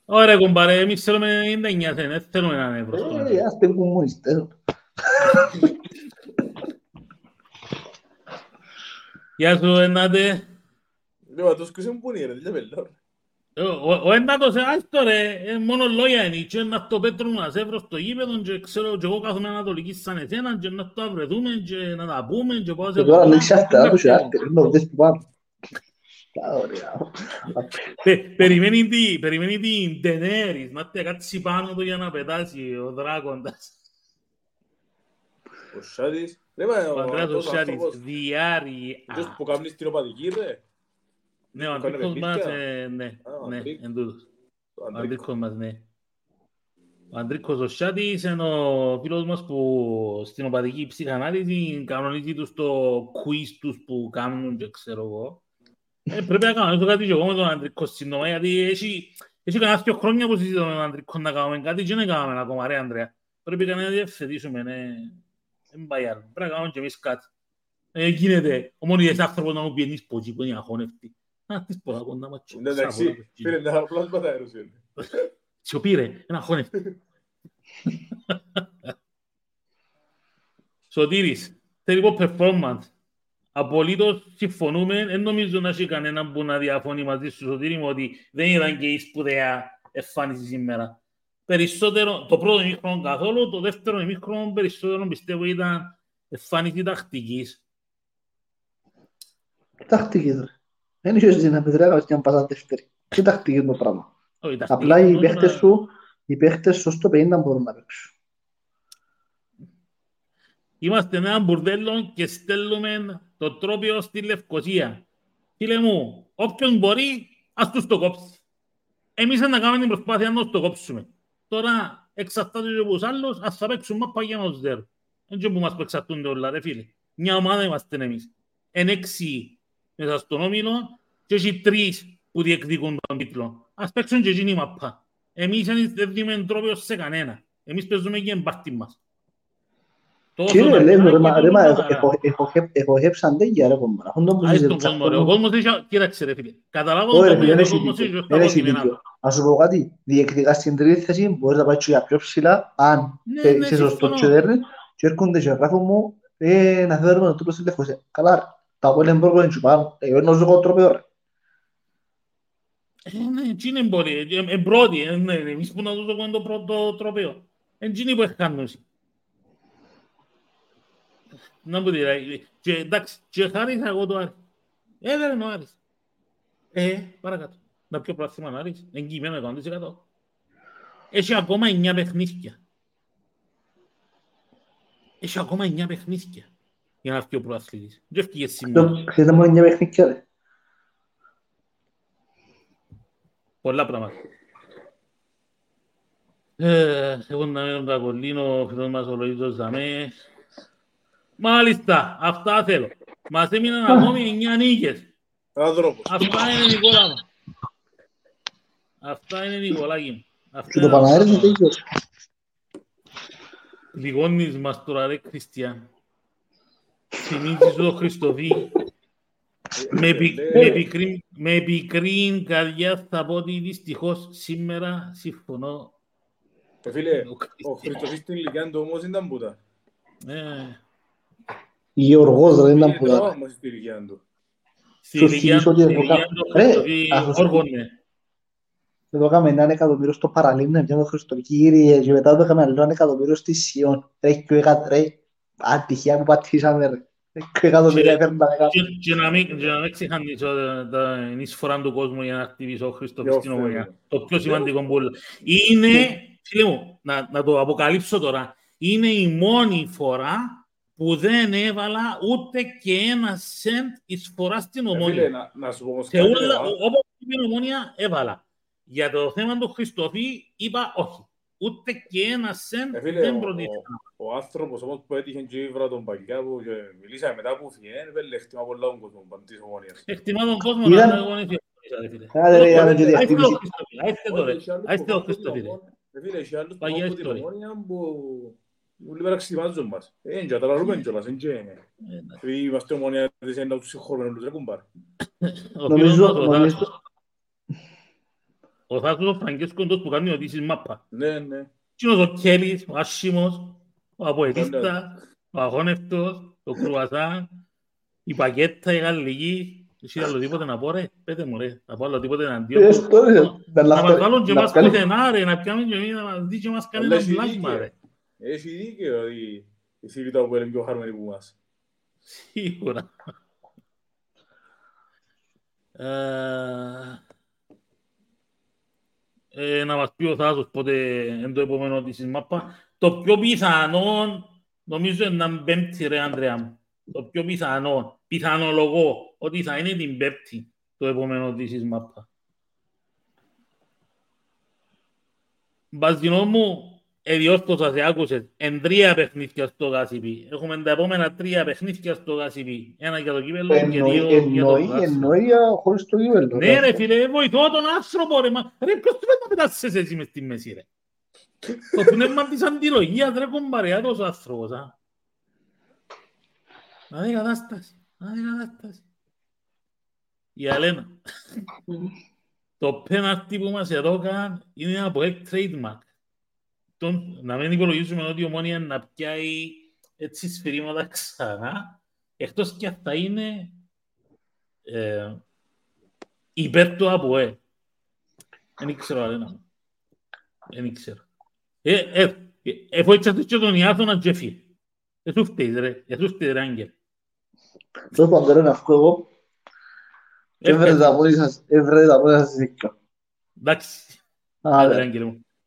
Ωραία κομπάρε, εμείς θέλουμε 99 cents, δεν θέλουμε έναν ευρώ στον τσιλόρ. Άστε κομμουνιστές. Γεια σου, Ενάτε. Λέω, το σκούσε μου πούνι ρε, δεν πελώ. Ο Ενάτος, άστο ρε, μόνο λόγια είναι. Και να το πέτρουν ένας ευρώ στο γήπεδο και ξέρω και εγώ κάθομαι ανατολική σαν εσένα και να το βρεθούμε και να τα πούμε και πάω σε... Τώρα λέξε αυτά, άκουσε άρτερ, ενώ δες που πάμε. Περιμένει την Τενέρης, να έρθει κάτσει πάνω του για να πετάσει ο Δράκοντας. Ο Σάδης, ρε ο Σάδης, διάρρη. Ποιος που κάνεις την οπαδική ρε. Ναι, ο αντρίκος μας, ναι. Ο αντρίκος ο Σιάτης είναι ο φίλος μας που στην οπαδική ψυχανάλυση κανονίζει τους το κουίζ τους που κάνουν και ξέρω εγώ. Πρέπει να κάνω κάτι και εγώ με τον αντρίκο σύντομα, γιατί έχει κανένα δύο χρόνια που συζητώ με τον αντρίκο να κάνουμε κάτι και δεν κάνουμε ακόμα, ρε Ανδρέα. Πρέπει να διευθετήσουμε, ναι. Πρέπει να κάνουμε και εμείς κάτι. Γίνεται, ο μόνος άνθρωπος να μου πιένεις πότσι που είναι αγχώνευτοι. Τις πολλά κοντά ματσί. Εντάξει, πήρε ένα πλάσμα τα αεροσύνη. Σιωπή ρε, ένα χώνευτη. Σωτήρης, terrible performance. Απολύτως συμφωνούμε. Δεν νομίζω να έχει κανέναν που να διαφωνεί μαζί σου, Σωτήρη μου, ότι δεν ήταν και η σπουδαία εμφάνιση σήμερα. Περισσότερο, το πρώτο ημίχρονο καθόλου, το δεύτερο ημίχρονο περισσότερο πιστεύω ήταν εμφάνιση τακτικής. Τακτικής, ρε. Δεν είχες δυναμητρία να πας αν δεύτερη. Και τακτική το πράγμα. Απλά οι παίχτες σου, οι παίχτες σου στο 50 μπορούν να παίξουν. Είμαστε ένα μπουρδέλο και στέλνουμε το τρόπιο στη Λευκοσία. Φίλε μου, όποιον μπορεί, ας τους το κόψει. Εμείς να κάνουμε την προσπάθεια να το κόψουμε. Τώρα εξαρτάται και από τους άλλους, ας θα παίξουμε πάγια να τους δέρουν. Έτσι που μας εξαρτούνται όλα, ρε φίλε. Μια ομάδα είμαστε εμείς. Εν έξι μέσα στον όμιλο και έχει τρεις που διεκδικούν τον τίτλο. Ας παίξουν και εκείνη μαπά. Εμείς δεν δίνουμε τρόπιο σε κανένα. Εμείς παίζουμε και εμπάρτη μας. Κύριε Ελένου, ρε μα, εχοχέψαν τέγια ρε κομμάρα. Ο κόσμος είχε, κοίταξε ρε φίλε, καταλάβω ότι ο κόσμος είχε. Δεν έχει δίκιο. Ας σου πω κάτι, διεκδικάς την τρίτη θέση, μπορείς να πάει για πιο ψηλά, αν είσαι σωστό και δέρνει, και έρχονται και γράφουν μου, να φέρουμε το τύπλο στη Λευκοσία. Καλά ρε, τα πόλεμ πρόκειται και πάνω, εγώ είναι ο ζωγό τρόπαιο ρε. Τι είναι μπορεί, εμπρότη, εμείς που να δούμε το πρώτο τρόπαιο. Εντζίνει που έχανε εσύ. Να πω δηλαδή, εντάξει, και χάρισα εγώ το Άρη. Έδερε ο Άρης. Παρακάτω. Να πιο πράσιμα να Άρης, εγκυημένο 100%. Έχει ακόμα 9 παιχνίδια. Έχει ακόμα 9 παιχνίδια για να έρθει ο προαθλητής. Δεν έφυγε σήμερα. Ξέρετε μόνο 9 παιχνίδια, ρε. Πολλά πράγματα. Εγώ να μένω τα κολλήνω, φίλος μας ο Λοΐτος Δαμές. Μάλιστα, αυτά θέλω. Μας έμειναν ακόμη 9 νίκες. Αυτά είναι Νικόλα μου. Αυτά είναι Νικολάκη μου. Και το Παναέρι είναι τέτοιος. Λιγώνεις μας τώρα ρε Χριστιαν. Θυμίζεις το Χριστοδί. Με πικρή καρδιά θα πω ότι δυστυχώς σήμερα συμφωνώ. Φίλε, ο Χριστοδίς στην ηλικία του όμως ήταν πούτα. Γεωργός δεν ήταν που δάρα. Σου θυμίσω ότι εδώ έκαμε έναν εκατομμύριο στο Παραλίμνα, πιάνω Χριστό Κύριε, και μετά εδώ έκαμε έναν εκατομμύριο στη Σιών. Ρε ατυχία που πατήσαμε ρε. Και να μην ξεχανίσω την εισφορά του κόσμου για να χτυπήσω Χριστό στην ομονία. Το πιο σημαντικό μπούλο. Είναι, φίλε μου, να το αποκαλύψω τώρα, είναι η μόνη φορά που δεν έβαλα ούτε και ένα σεντ εισφορά στην Ομόνια. Όπως είπε η Ομόνια, έβαλα. Για το θέμα του Χριστόφη, είπα όχι. Ούτε και ένα σεντ δεν προτείνω. Ο άνθρωπος όμως που έτυχε και ήβρα τον Παγκιά που μιλήσαμε μετά που φιέν, δεν εκτιμά πολλά τον κόσμο της Ομόνιας. Εκτιμά τον κόσμο, να είναι γονίφια. Άστε ο Χριστόφη. Παγιά ιστορία. Όλοι πέρα ξετοιμάζουν μας. Έντια, τα λαρούμε κιόλας, έντια. Είμαστε ομονία της έντια τους συγχωρμένους, τους τρέχουν πάρα. Ο Θάκος ο Φραγκέσκοντος που κάνει οδήσεις μάπα. Ναι, ναι. Κίνος ο Κέλης, ο Άσχημος, ο Αποετίστας, ο Αγώνευτος, ο Κρουασάν, η Πακέτα, η Γαλλική. Εσύ άλλο τίποτε να πω ρε, πέτε μου ρε, να πω άλλο τίποτε να αντίον. Να μας βάλουν και μας κοτενά ρε, να πιάνουν και εμείς να έχει δίκαιο ότι η θηλυκά που είναι πιο χαρούμενη που μας. Σίγουρα. Να μας πει ο Θάσος πότε είναι το επόμενο της μάπα. Το πιο πιθανόν, νομίζω είναι να πέμπτη ρε Ανδρέα μου. Το πιο πιθανόν, πιθανολογώ ότι θα είναι την πέμπτη το επόμενο της μάπα. Μπαζινό μου, εδιόρθωσα, σε άκουσες, εν τρία παιχνίδια στο Γασιπί. Έχουμε τα επόμενα τρία παιχνίδια στο Γασιπί. Ένα για το κύπελλο και δύο για το Γασιπί. Εννοεί χωρίς το κύπελλο. Ναι ρε φίλε, βοηθώ τον άνθρωπο ρε. Ρε ποιος πρέπει να πετάσεις εσύ μες τη μέση ρε. Το πνεύμα της αντιλογίας ρε κομπαρεά τους άνθρωπος. Άδει κατάσταση, άδει κατάσταση. Η Αλένα. Το πέναρτι που μας εδώ κάνει είναι από εκ trademark. να μην υπολογίζουμε ότι η Ομόνοια να πιάει έτσι σφυρήματα ξανά, εκτός και αυτά είναι υπέρ του ΑΠΟΕ. Δεν ξέρω, Αλένα. Δεν ξέρω. Εφού έτσι και τον Ιάθο να τζεφεί. Εσού φταίει, ρε. Εσού φταίει, ρε, Άγγελ. Το παντρεύω να φκώ εγώ. Έβρε τα πόδια σας δίκα. Εντάξει. Άντε, Άγγελ μου.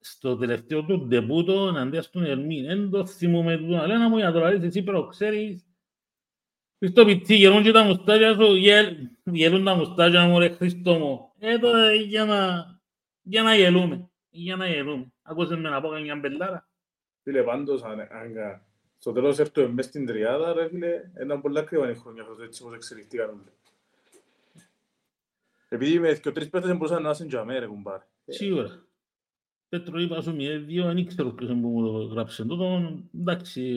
στο τελευταίο του ντεμπούτο εναντία στον Ερμή. Δεν το θυμούμε τον Αλένα μου για να το λαλείς εσύ πέρα, ξέρεις. Χρήστο Πιτσί, γελούν και τα μουστάκια σου, γελούν τα μουστάκια μου, ρε Χρήστο μου. Τώρα για να γελούμε, για να γελούμε. Ακούσες με να πω καμιά μπελάρα. Φίλε, πάντως, Άγκα. Στο τέλος έρθω μέσα στην τριάδα, ρε φίλε, έναν πολλά κρύβανε χρόνια αυτό, έτσι όπως εξελιχτήκαν. Επειδή με και ο τρεις πέφτες μπορούσαν να άσουν και αμέρε, κουμπάρε. Σίγουρα. Πέτρο είπα σου μία, δύο, δεν ήξερα ποιος που μου το γράψε. Τότε, εντάξει,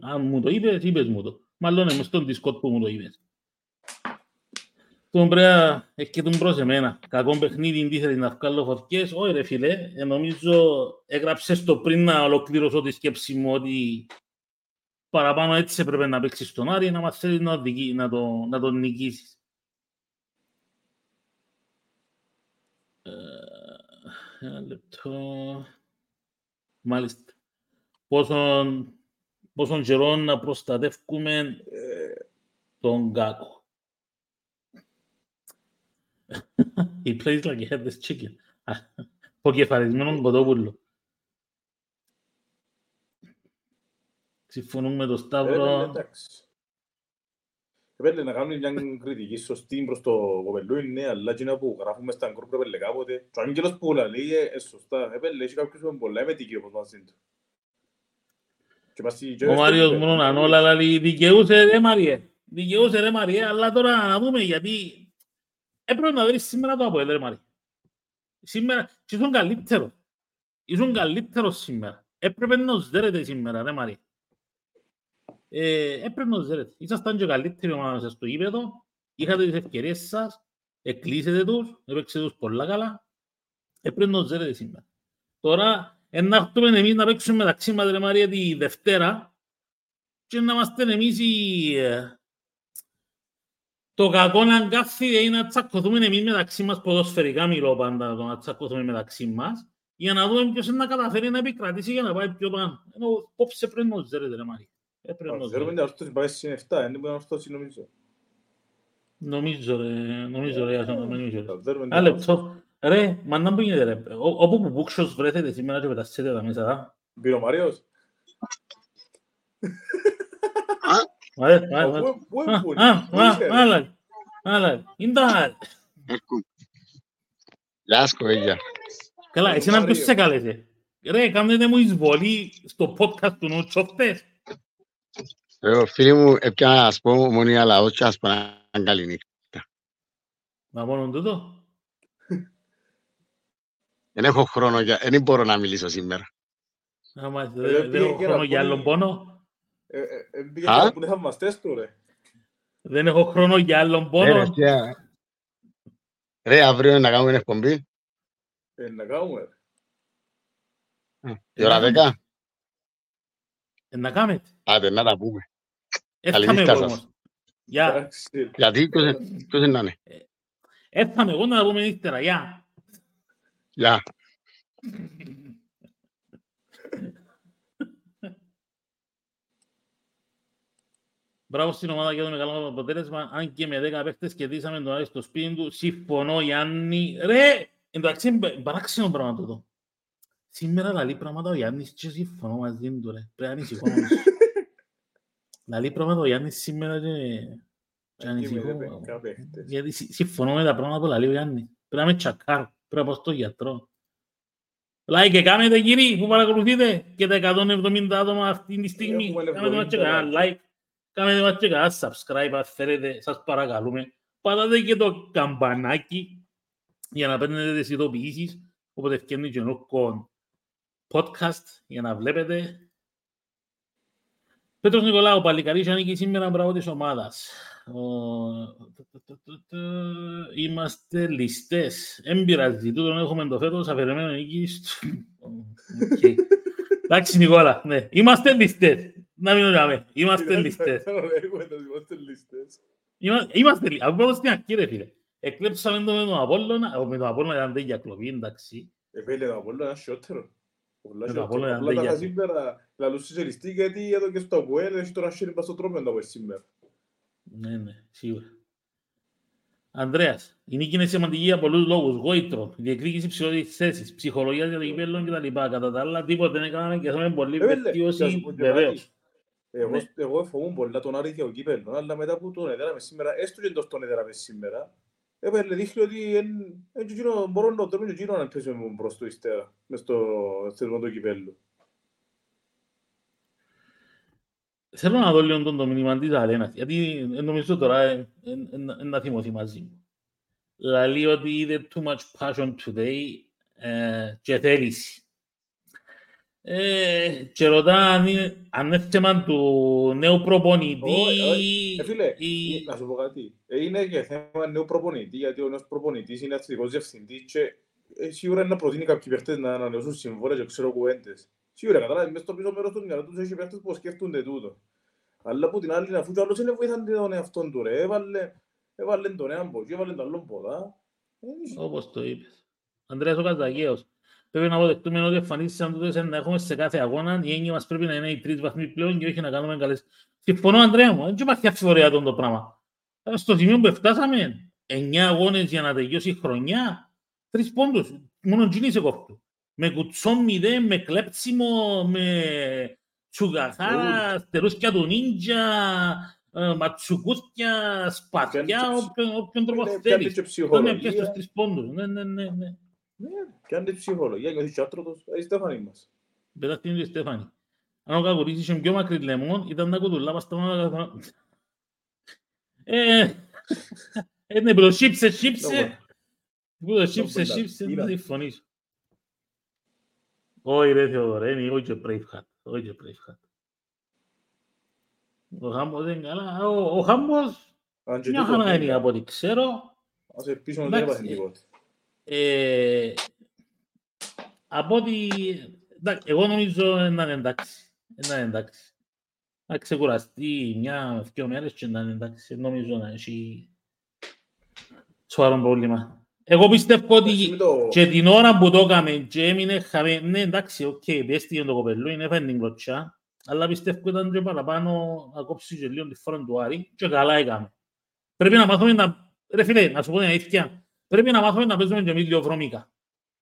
αν μου το είπες, είπες μου το. Μάλλον είμαι στον Discord που μου το είπες. Τον πρέπει και τον προς εμένα. Κακό παιχνίδι, ήθελες να βγάλω φωτιές. Όχι ρε φίλε, νομίζω έγραψες το πριν να ολοκληρώσω τη σκέψη μου ότι παραπάνω έτσι έπρεπε να παίξεις τον Άρη να μας θέλει να τον νικήσεις. Ένα λεπτό. Μάλιστα. Πόσον καιρό να προστατεύουμε τον Κάκο. He plays like a headless chicken. Ποκεφαρισμένον κοτόπουλο. Συμφωνούμε με τον Σταύρο. Εντάξει. Πρέπει να κάνουμε μια κριτική σωστή προς το κοπελού, ναι, αλλά εκείνα που γράφουμε στα γκρουπ πρέπει κάποτε. Ο Άγγελος που λέει, σωστά. Πρέπει, έχει κάποιος που είναι πολλά εμετική όπως μας είναι. Ο Μάριος μόνο αν όλα λέει, δικαιούσε ρε Μαριέ. Δικαιούσε ρε Μαριέ, αλλά τώρα να δούμε γιατί έπρεπε να βρεις σήμερα το ΑΠΟΕ, ρε Μαρή. Σήμερα, και ήσουν καλύτερο. Ήσουν καλύτερο σήμερα. Έπρεπε να ζέρετε σήμερα, ρε Μαρή. Έπρεπε να ζέρετε. Ήσασταν και καλύτεροι ομάδες σας στο γήπεδο. Είχατε τις ευκαιρίες σας. Εκλείσετε τους. Έπαιξε τους πολλά καλά. Έπρεπε να ζέρετε σήμερα. Τώρα, ενάχτουμε εμείς να παίξουμε μεταξύ μας, ρε Μαρία, τη Δευτέρα και να είμαστε εμείς οι... Το κακό να κάθεται είναι να τσακωθούμε εμείς μεταξύ μας, ποδοσφαιρικά μιλώ πάντα, να τσακωθούμε μεταξύ μας, για να δούμε ποιος είναι να καταφέρει να επικρατήσει για να πάει πιο πάνω. Ενώ πόψε πρέπει να ζέρετε, ρε Μάρη. Ξέρουμε να ορθώς πάει στις 7, δεν μπορεί να ορθώσει, νομίζω. Νομίζω ρε, ας νομίζω ρε. Ένα λεπτό. Ρε, μα να μπήγεται ρε, όπου που Μπούξος βρέθετε σήμερα και πετασσέτε τα μέσα, δά. Μπήρο Μαριος. Άλλα, είναι τα άλλα. Λάσκο, παιδιά. Καλά, εσύ να ποιος σε καλέσαι. Ρε, κάνετε μου εισβολή στο podcast του Νοτσόπτες. Φίλοι μου, έπια να σας πω μόνο για λαός και ας πω έναν καλή νύχτα. Μα μόνο τούτο. Δεν έχω χρόνο, δεν μπορώ να μιλήσω σήμερα. Δεν έχω χρόνο για άλλον πόνο. Δεν έχω χρόνο για άλλον πόνο. Ρε, αύριο να κάνουμε εκπομπή. Να κάνουμε. Η ώρα 10. Να κάνουμε. Άντε, να τα πούμε. Καληνύχτα σας. Γιατί, ποιος είναι να είναι. Έφταμε εγώ να τα πούμε νύχτερα. Γεια. Γεια. Μπράβο στην ομάδα για τον καλό αποτέλεσμα. Αν και με 10 παίχτες κερδίσαμε τον Άρη στο σπίτι του. Συμφωνώ, Γιάννη. Ρε, εντάξει, παράξενο πράγμα τούτο. Σήμερα λαλεί πράγματα ο Γιάννης και συμφωνώ μαζί του, ρε. Πρέπει να ανησυχώ. Λαλεί πράγματα ο Γιάννης σήμερα και ανησυχώ. Γιατί συμφωνώ με τα πράγματα που λαλεί ο Γιάννης. Πρέπει να με τσακάρω, πρέπει να πω στον γιατρό. Like, κάνε τα κύριοι που παρακολουθείτε και τα 170 άτομα αυτή τη στιγμή. Κάνε μας τσεκά, like, κάνε μας τσεκά, subscribe αν θέλετε, σας παρακαλούμε. Πατάτε και το καμπανάκι για να παίρνετε τις ειδοποιήσεις, όποτε ευκένει και ενώ podcast για να βλέπετε. Πέτρος Νικολάου, Παλικαρίσιο, ανήκει σήμερα μπράβο της ομάδας. Είμαστε ληστές. Έμπειραζι, τούτον έχουμε το φέτος, αφαιρεμένο εκεί στο... Εντάξει Νικόλα, ναι. Είμαστε ληστές. Να μην οράμε. Είμαστε ληστές. Είμαστε ληστές. Από στην αρχή ρε φίλε. Εκλέψαμε το με τον Απόλλωνα. Με τον Απόλλωνα ήταν τέτοια κλωβή, εντάξει. Επέλε τον Απόλλωνα σιότερο. Όλα τα σήμερα λαλούς είσαι ληστή γιατί εδώ και στο ΚΟΕΛ έχει τώρα χέρι μπας στο τρόμενο από σήμερα. Ναι, ναι, σίγουρα. Ανδρέας, η νίκη είναι σημαντική για πολλούς λόγους. Γόητρο, διεκδίκηση ψηλότερης θέσης, ψυχολογία για το κυπέλλον κτλ. Κατά τα άλλα, τίποτα δεν έκαναμε και θέλαμε πολύ βελτίωση βεβαίως. Εγώ φοβούμαι πολλά τον αριθμό κυπέλλον, αλλά μετά που τον έδεραμε σήμερα, έστω και τον έδεραμε σήμερα, έπαιρνε δείχνει ότι μπορώ να τρώνε και να πέσουμε προς το ύστερα, μες στο θεσμό του κυπέλλου. Θέλω να δω λίγο το μήνυμα της Αλένας, γιατί νομίζω τώρα να θυμωθεί μαζί μου. Λαλεί ότι είδε too much passion today και θέληση. Και ρωτά αν είναι θέμα του νέου προπονητή... Φίλε, να σου πω κάτι. Είναι και θέμα νέου προπονητή, γιατί ο νέος προπονητής είναι αθλητικός διευθυντής και σίγουρα είναι να προτείνει κάποιοι παίχτες να ανανεώσουν συμβόλαια και ξέρω κουβέντες. Σίγουρα, καταλάβει, μέσα στο πίσω μέρος του μυαλού τους έχει παίχτες που σκέφτονται τούτο. Αλλά από την άλλη, αφού και άλλος είναι βοηθάντε τον εαυτόν του, ρε, έβαλε τον έναν ποσί, έβαλε τον άλλον ποδά. Όπως το είπες. Ανδρέας ο Κατζαγέος. Πρέπει να αποδεχτούμε ότι εμφανίστησαν τούτες να έχουμε σε κάθε αγώνα. Η έννοια μας πρέπει να είναι οι τρεις βαθμοί πλέον και όχι να κάνουμε καλές. Συμφωνώ, Ανδρέα μου, δεν υπάρχει αυσιφορία το πράγμα. Στο σημείο που φτάσαμε, 9 αγώνες για να τελειώσει η χρονιά, 3 πόντους. Μόνο τζίνι σε κόφτου. Με κουτσόμιδε, με κλέψιμο, με τσουγαθάρα, στερούσκια του νίντζα, ματσουκούσκια, σπαθιά, όποιον τρόπο θέλεις. Ναι, και αν είναι ψυχολογία, και όχι άτρωτος, η Στέφανη μας. Μετά την είναι η Στέφανη. Αν ο Κακουρής είχε πιο μακρύ λεμόν, ήταν να κουδουλάβα στα μάνα. Ναι, προ σύψε. Δεν συμφωνήσω. Όχι ρε Θεοδωρένη, όχι ο Braveheart. Όχι ο Braveheart. Ο Χάμπος δεν καλά. Ο Χάμπος μια χαρά είναι από ό,τι ξέρω. Ας ελπίσουμε δεν έπαθε τίποτα. Από ότι εγώ νομίζω εντάξει να ξεκουραστεί μια-δυο μέρες και να είναι εντάξει, νομίζω να έχει σοβαρό πρόβλημα. Εγώ πιστεύω ότι και την ώρα που το έκαμε και έμεινε χαμένο, ναι εντάξει, οκ, πιέστηκε το κοπελού, είναι φαίνεται κλωτσιά, αλλά πιστεύω ότι ήταν και παραπάνω να κόψει και λίγο τη φόρα του Άρη και καλά έκαμε. Πρέπει να μάθουμε να... Ρε φίλε, να σου πω την αλήθεια. Πρέπει να μάθουμε να παίζουμε και εμείς λιοβρώμικα.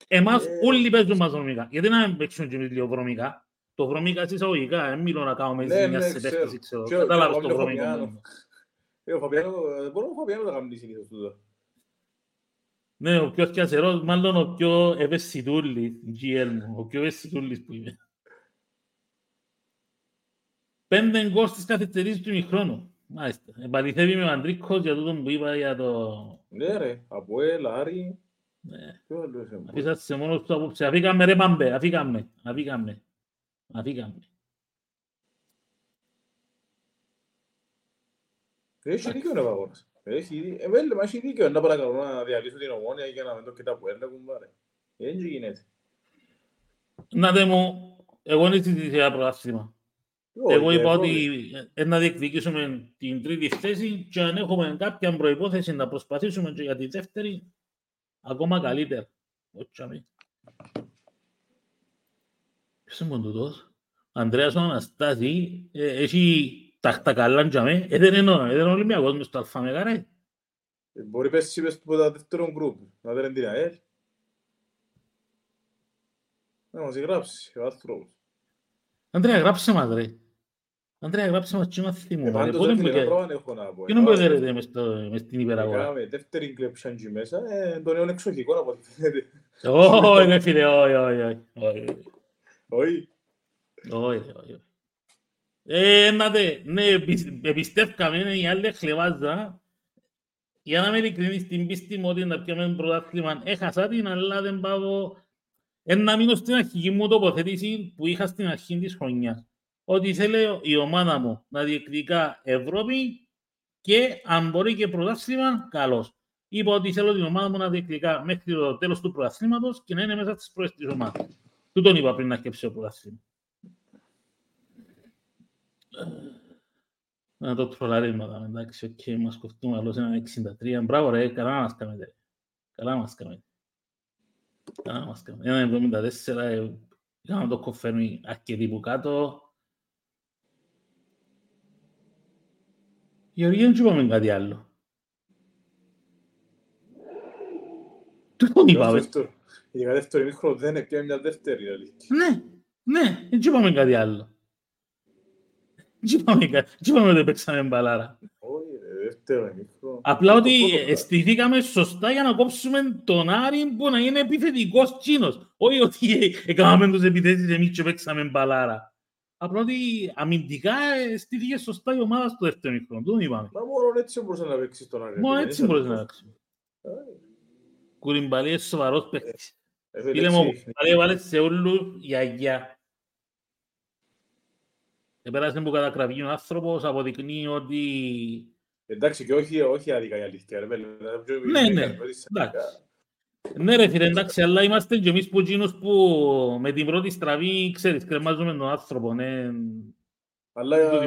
Εμάς όλοι παίζουν μας βρώμικα. Γιατί να μην παίξουν και εμείς λιοβρώμικα. Το βρώμικα στις αγωγικά, δεν μιλώ να κάνουμε μια συντέκτηση, ξέρω. Κατάλαβες το βρώμικο. Ο Φαπιάνο, μπορώ ο Φαπιάνο να κάνει συνήθως τούτο. Ναι, ο πιο σκιασερός, μάλλον ο πιο ευαισθητούλης, GL μου, ο πιο ευαισθητούλης που είμαι. 5 γκολ στις καθυστερήσεις του ημιχρόνου. Μάλιστα. Επαληθεύει με ο Αντρίκος για τούτο που είπα για το... Ναι ρε, Αποέλ, Άρη... Ναι. Αφήσατε μόνος του απόψε. Αφήκαμε ρε Παμπέ, αφήκαμε. Έχει δίκιο να παγώνας. Έχει δίκιο να παρακαλώ να διαλύσω την Ομόνια για να μην το κοιτά που έλεγουν πάρε. Δεν γίνεται. Να δε μου, εγώ είναι στη δυσιά προάστημα. Εγώ είπα ότι να διεκδικήσουμε την τρίτη θέση και αν έχουμε κάποια προϋπόθεση να προσπαθήσουμε και για τη δεύτερη, ακόμα καλύτερα. Ποιος είναι κοντούτος. Ανδρέας ο Αναστάση έχει τα καλά για μέ. Δεν είναι Ολυμπιακός μες το Αλφαμεγάρα. Μπορεί πέσει μες από τα δεύτερον γκρουπ. Να δεν είναι ΑΕΛ. Να μας γράψει ο άνθρωπος. Ανδρέα, γράψε μας ρε. Αντρέα, γράψε μας και να θυμούμε. Πάντως δεν έχω να πω. Ποιον μπορείτε μες την υπεραγωγή. Δεύτερη κλεψιάνγκη μέσα, τον αιών εξοχικό να πω. Oj, mi fine, oj. Με εμπιστεύκαμε οι άλλοι χλεβάζα για να με ειλικρινείς την πίστη μου ότι να πιάμε πρωτάθλημα. Έχασα την, αλλά δεν πάω να μείνω στην αρχική μου τοποθέτηση που είχα στην αρχή της χρονιάς. Ότι ήθελε η ομάδα μου να διεκδικά Ευρώπη και αν μπορεί και πρωτάθλημα, καλώς. Είπα ότι θέλω την ομάδα μου να διεκδικά μέχρι το τέλος του πρωταθλήματος και να είναι μέσα στις πρώτες της ομάδας. Του τον είπα πριν να σκέψει ο πρωτάθλημα. Να το τρολαρίσματα, εντάξει, και μας κοφτούμε άλλος έναν 63. Μπράβο ρε, καλά μας κάνετε. Έναν 74, να το κοφέρνει αρκετή που κάτω. Γεωργία, δεν είπαμε κάτι άλλο. Του τον είπαμε. Η δεύτερη μήχρο δεν έπιανε μια δεύτερη. Ναι, δεν είπαμε κάτι άλλο. Τι είπαμε ότι παίξαμε μπαλάρα. Απλά ότι στηθήκαμε σωστά για να κόψουμε τον Άρη που να είναι επιθετικός τσίνος. Όχι ότι έκαναμε τους επιθέσεις εμείς και παίξαμε μπαλάρα. Απλά ότι αμυντικά στηθήκε σωστά η ομάδα στο δεύτερο μικρό. Του είπαμε. Μα μόνο έτσι μπορούσε να παίξει τον Άρη. Μόνο έτσι μπορούσε να παίξει. Κουριμπαλή είναι σοβαρός παίκτης. Φίλε μου, βάλε σε όλους γιαγιά. Επέρασε που κατακραυγεί ο άνθρωπος, αποδεικνύει ότι... Εντάξει, και όχι άδικα η αλήθεια. Ναι, εντάξει. Ναι ρε φίλε, εντάξει, αλλά είμαστε και εμείς που γίνους που με την πρώτη στραβή, ξέρεις, κρεμάζουμε τον άνθρωπο, ναι. Αλλά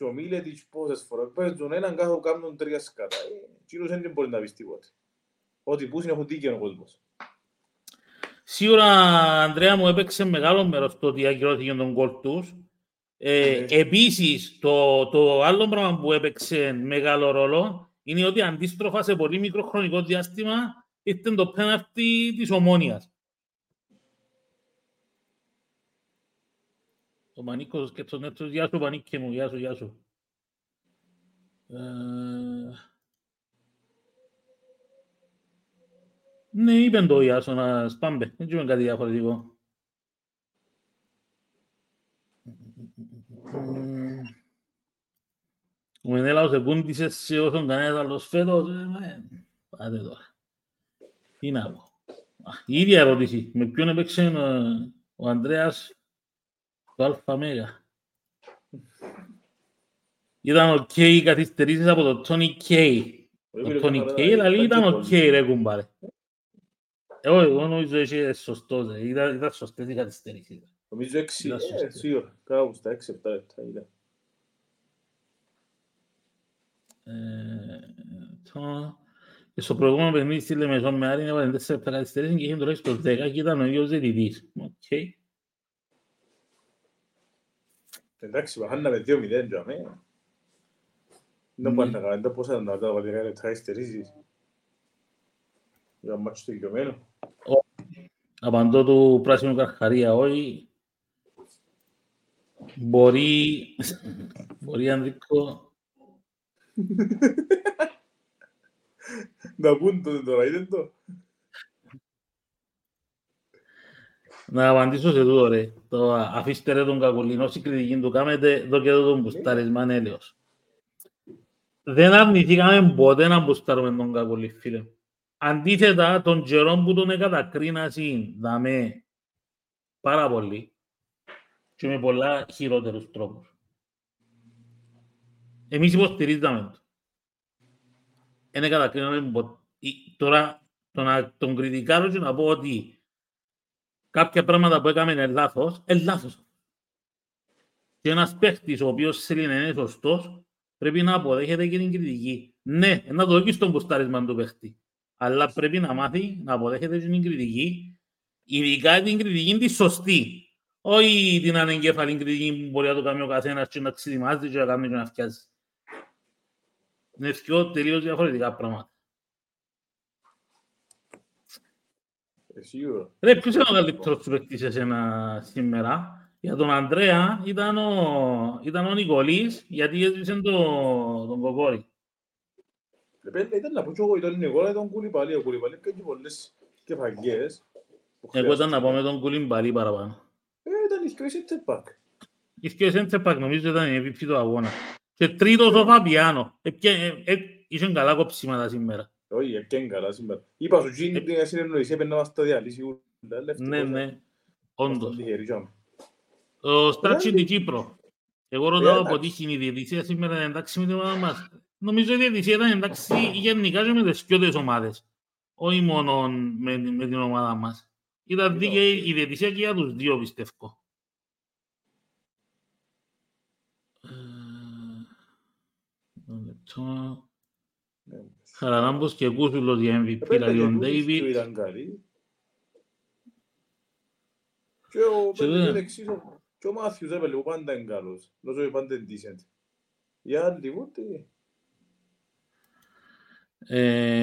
ο Μίλετης πόσες φορές παίζουν έναν κάθο κάνουν τρία σκάτα. Εκείνος δεν μπορεί να πεις τίποτα. Ότι πούσιν έχουν δίκαιο ο κόσμος. Σίγουρα, Ανδρέα μου, έπαιξε μεγάλο μέρος το ότι ακυρώθηκε τον γκολ τους. Επίσης, το άλλο πράγμα που έπαιξε μεγάλο ρόλο είναι ότι αντίστροφα σε πολύ μικρό χρονικό διάστημα ήταν το πέναλτι της Ομόνοιας. Ο Μανίκος και τον Νέτσος, γεια σου Μανίκη μου, γεια σου. Ναι, είπεν το Ιάσο να σπάμπε, δεν είπεν κάτι διαφορετικό. Ο Μενέλαος επούντησε σε όσον κανένας άλλος φέτος. Πάτε τώρα. Τι να πω. Η ίδια ερώτηση. Με ποιον έπαιξε ο Ανδρέας το Αλφα-Μέγα. Ήταν οκ οι καθυστερήσεις από τον Τόνι Κέι. Ο Τόνι Κέι ήταν οκ ρε κουμπάρε. Εγώ νομίζω ότι είναι σωστός, ήταν σωστές οι καθυστερήσεις. Νομίζω 6, κάπου στα 6-7 λεπτά ήταν. Και στο προηγούμενο παιχνίδι στη Λεμεσό με Άρη έβαλε 4 λεπτά καθυστερήσεις και είχε το στο 10 και ήταν ο ίδιος διαιτητής. Εντάξει, παχάναμε 2-0 για μένα. Δεν μπορεί να καταλαβαίνω πώς ήταν να βάλει 10 λεπτά καθυστερήσεις. Ήταν μάτσο τελειωμένο. Απαντώ του πράσινου Καρχαρία, όχι. Μπορεί αν δείξω... Να πούν τότε τώρα, είδε το. Να απαντήσω σε τούτο, ρε. Αφήστε ρε τον Κακουλίνο, όσοι κριτική του κάνετε, εδώ και εδώ τον μπουστάρεις, Μανέλιος. Δεν αρνηθήκαμε ποτέ να μπουστάρουμε τον Κακουλί, φίλε. Αντίθετα, τον καιρό που τον εκατακρίνασαν, δαμε πάρα πολύ και με πολλά χειρότερους τρόπους. Εμείς υποστηρίζαμε το. Εν εκατακρίναμε ποτέ. Τώρα, τον κριτικάρω και να πω ότι κάποια πράγματα που έκαμε είναι λάθος, Και ένας παίχτης ο οποίος θέλει να είναι σωστός, πρέπει να αποδέχεται και την κριτική. Ναι, να το δει στον ποστάρισμα του παίχτη. Αλλά πρέπει να μάθει να αποδέχεται την κριτική, ειδικά την κριτική τη σωστή. Όχι την ανεγκέφαλη κριτική που μπορεί να το κάνει ο καθένας και να ξετοιμάζει και να κάνει και να φτιάζει. Είναι πιο τελείως διαφορετικά πράγματα. Ρε, ποιος είναι ο καλύτερος σου παίκτης εσένα σήμερα? Για τον Ανδρέα ήταν ο Νικολής, γιατί έζησε τον Κοκόρη. Ήταν να πω και εγώ, ήταν η Νικόλα, ήταν ο Κουλιπαλή, ο Κουλιπαλή και πολλές και βαγγές. Εγώ ήταν να πάμε τον Κουλιμπαλί παραπάνω. Ήταν η σκέψη τσεπάκ. Η σκέψη τσεπάκ νομίζω ήταν η MVP του αγώνα. Και τρίτος ο Φαμπιάνο. Ήσουν καλά κοψίματα σήμερα. Όχι, έπιαν καλά σήμερα. Είπα σου γίνει την συνεννοησία, έπαιρνα μας τα διαλύση. Ναι, ναι, όντως. Ο Στάτσι του Κύπρο. Εγώ ρωτάω από τι είναι η διαιτησία σήμερα, είναι εντάξει με την ομάδα μας. Νομίζω η διαιτησία ήταν εντάξει γενικά και με τις ποιότερες ομάδες. Όχι μόνο με την ομάδα μας. Ήταν δίκαιη η διαιτησία και για τους δύο, πιστεύω. Χαραλάμπος και Κούσουλος για MVP, δηλαδή ο Ντέιβιτ. Ήταν καλή. Και ο Μάθιους έπαιρνε πάντα είναι καλός. Νομίζω πάντα είναι decent. Οι άλλοι ούτε.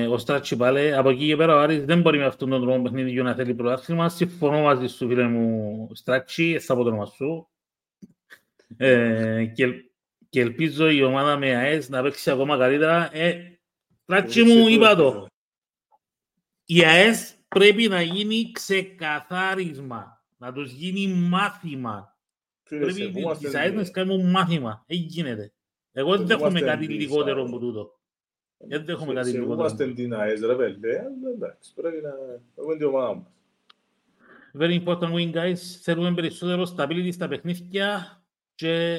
Ο Στράτσι πάλι, από εκεί και πέρα ο Άρης δεν μπορεί με αυτόν τον τρόπο παιχνίδι να θέλει πρωτάθλημα. Συμφωνώ μαζί σου, φίλε μου Στράτσι, θα πω το όνομα σου. Και ελπίζω η ομάδα με ΑΕΣ να παίξει ακόμα καλύτερα. Στράτσι μου, είπα το. Η ΑΕΣ πρέπει να γίνει ξεκαθάρισμα, να τους γίνει μάθημα. Πρέπει τις ΑΕΣ να κάνουν μάθημα. Έτσι γίνεται. Εγώ δεν δέχομαι κάτι λιγότερο από τούτο. Δεν δέχομαι κάτι λιγότερο. Είμαστε την ΑΕΣ, ρε παιδί. Εντάξει, πρέπει να έχουμε την ομάδα μας. Very important win, guys. Θέλουμε περισσότερο stability στα παιχνίδια και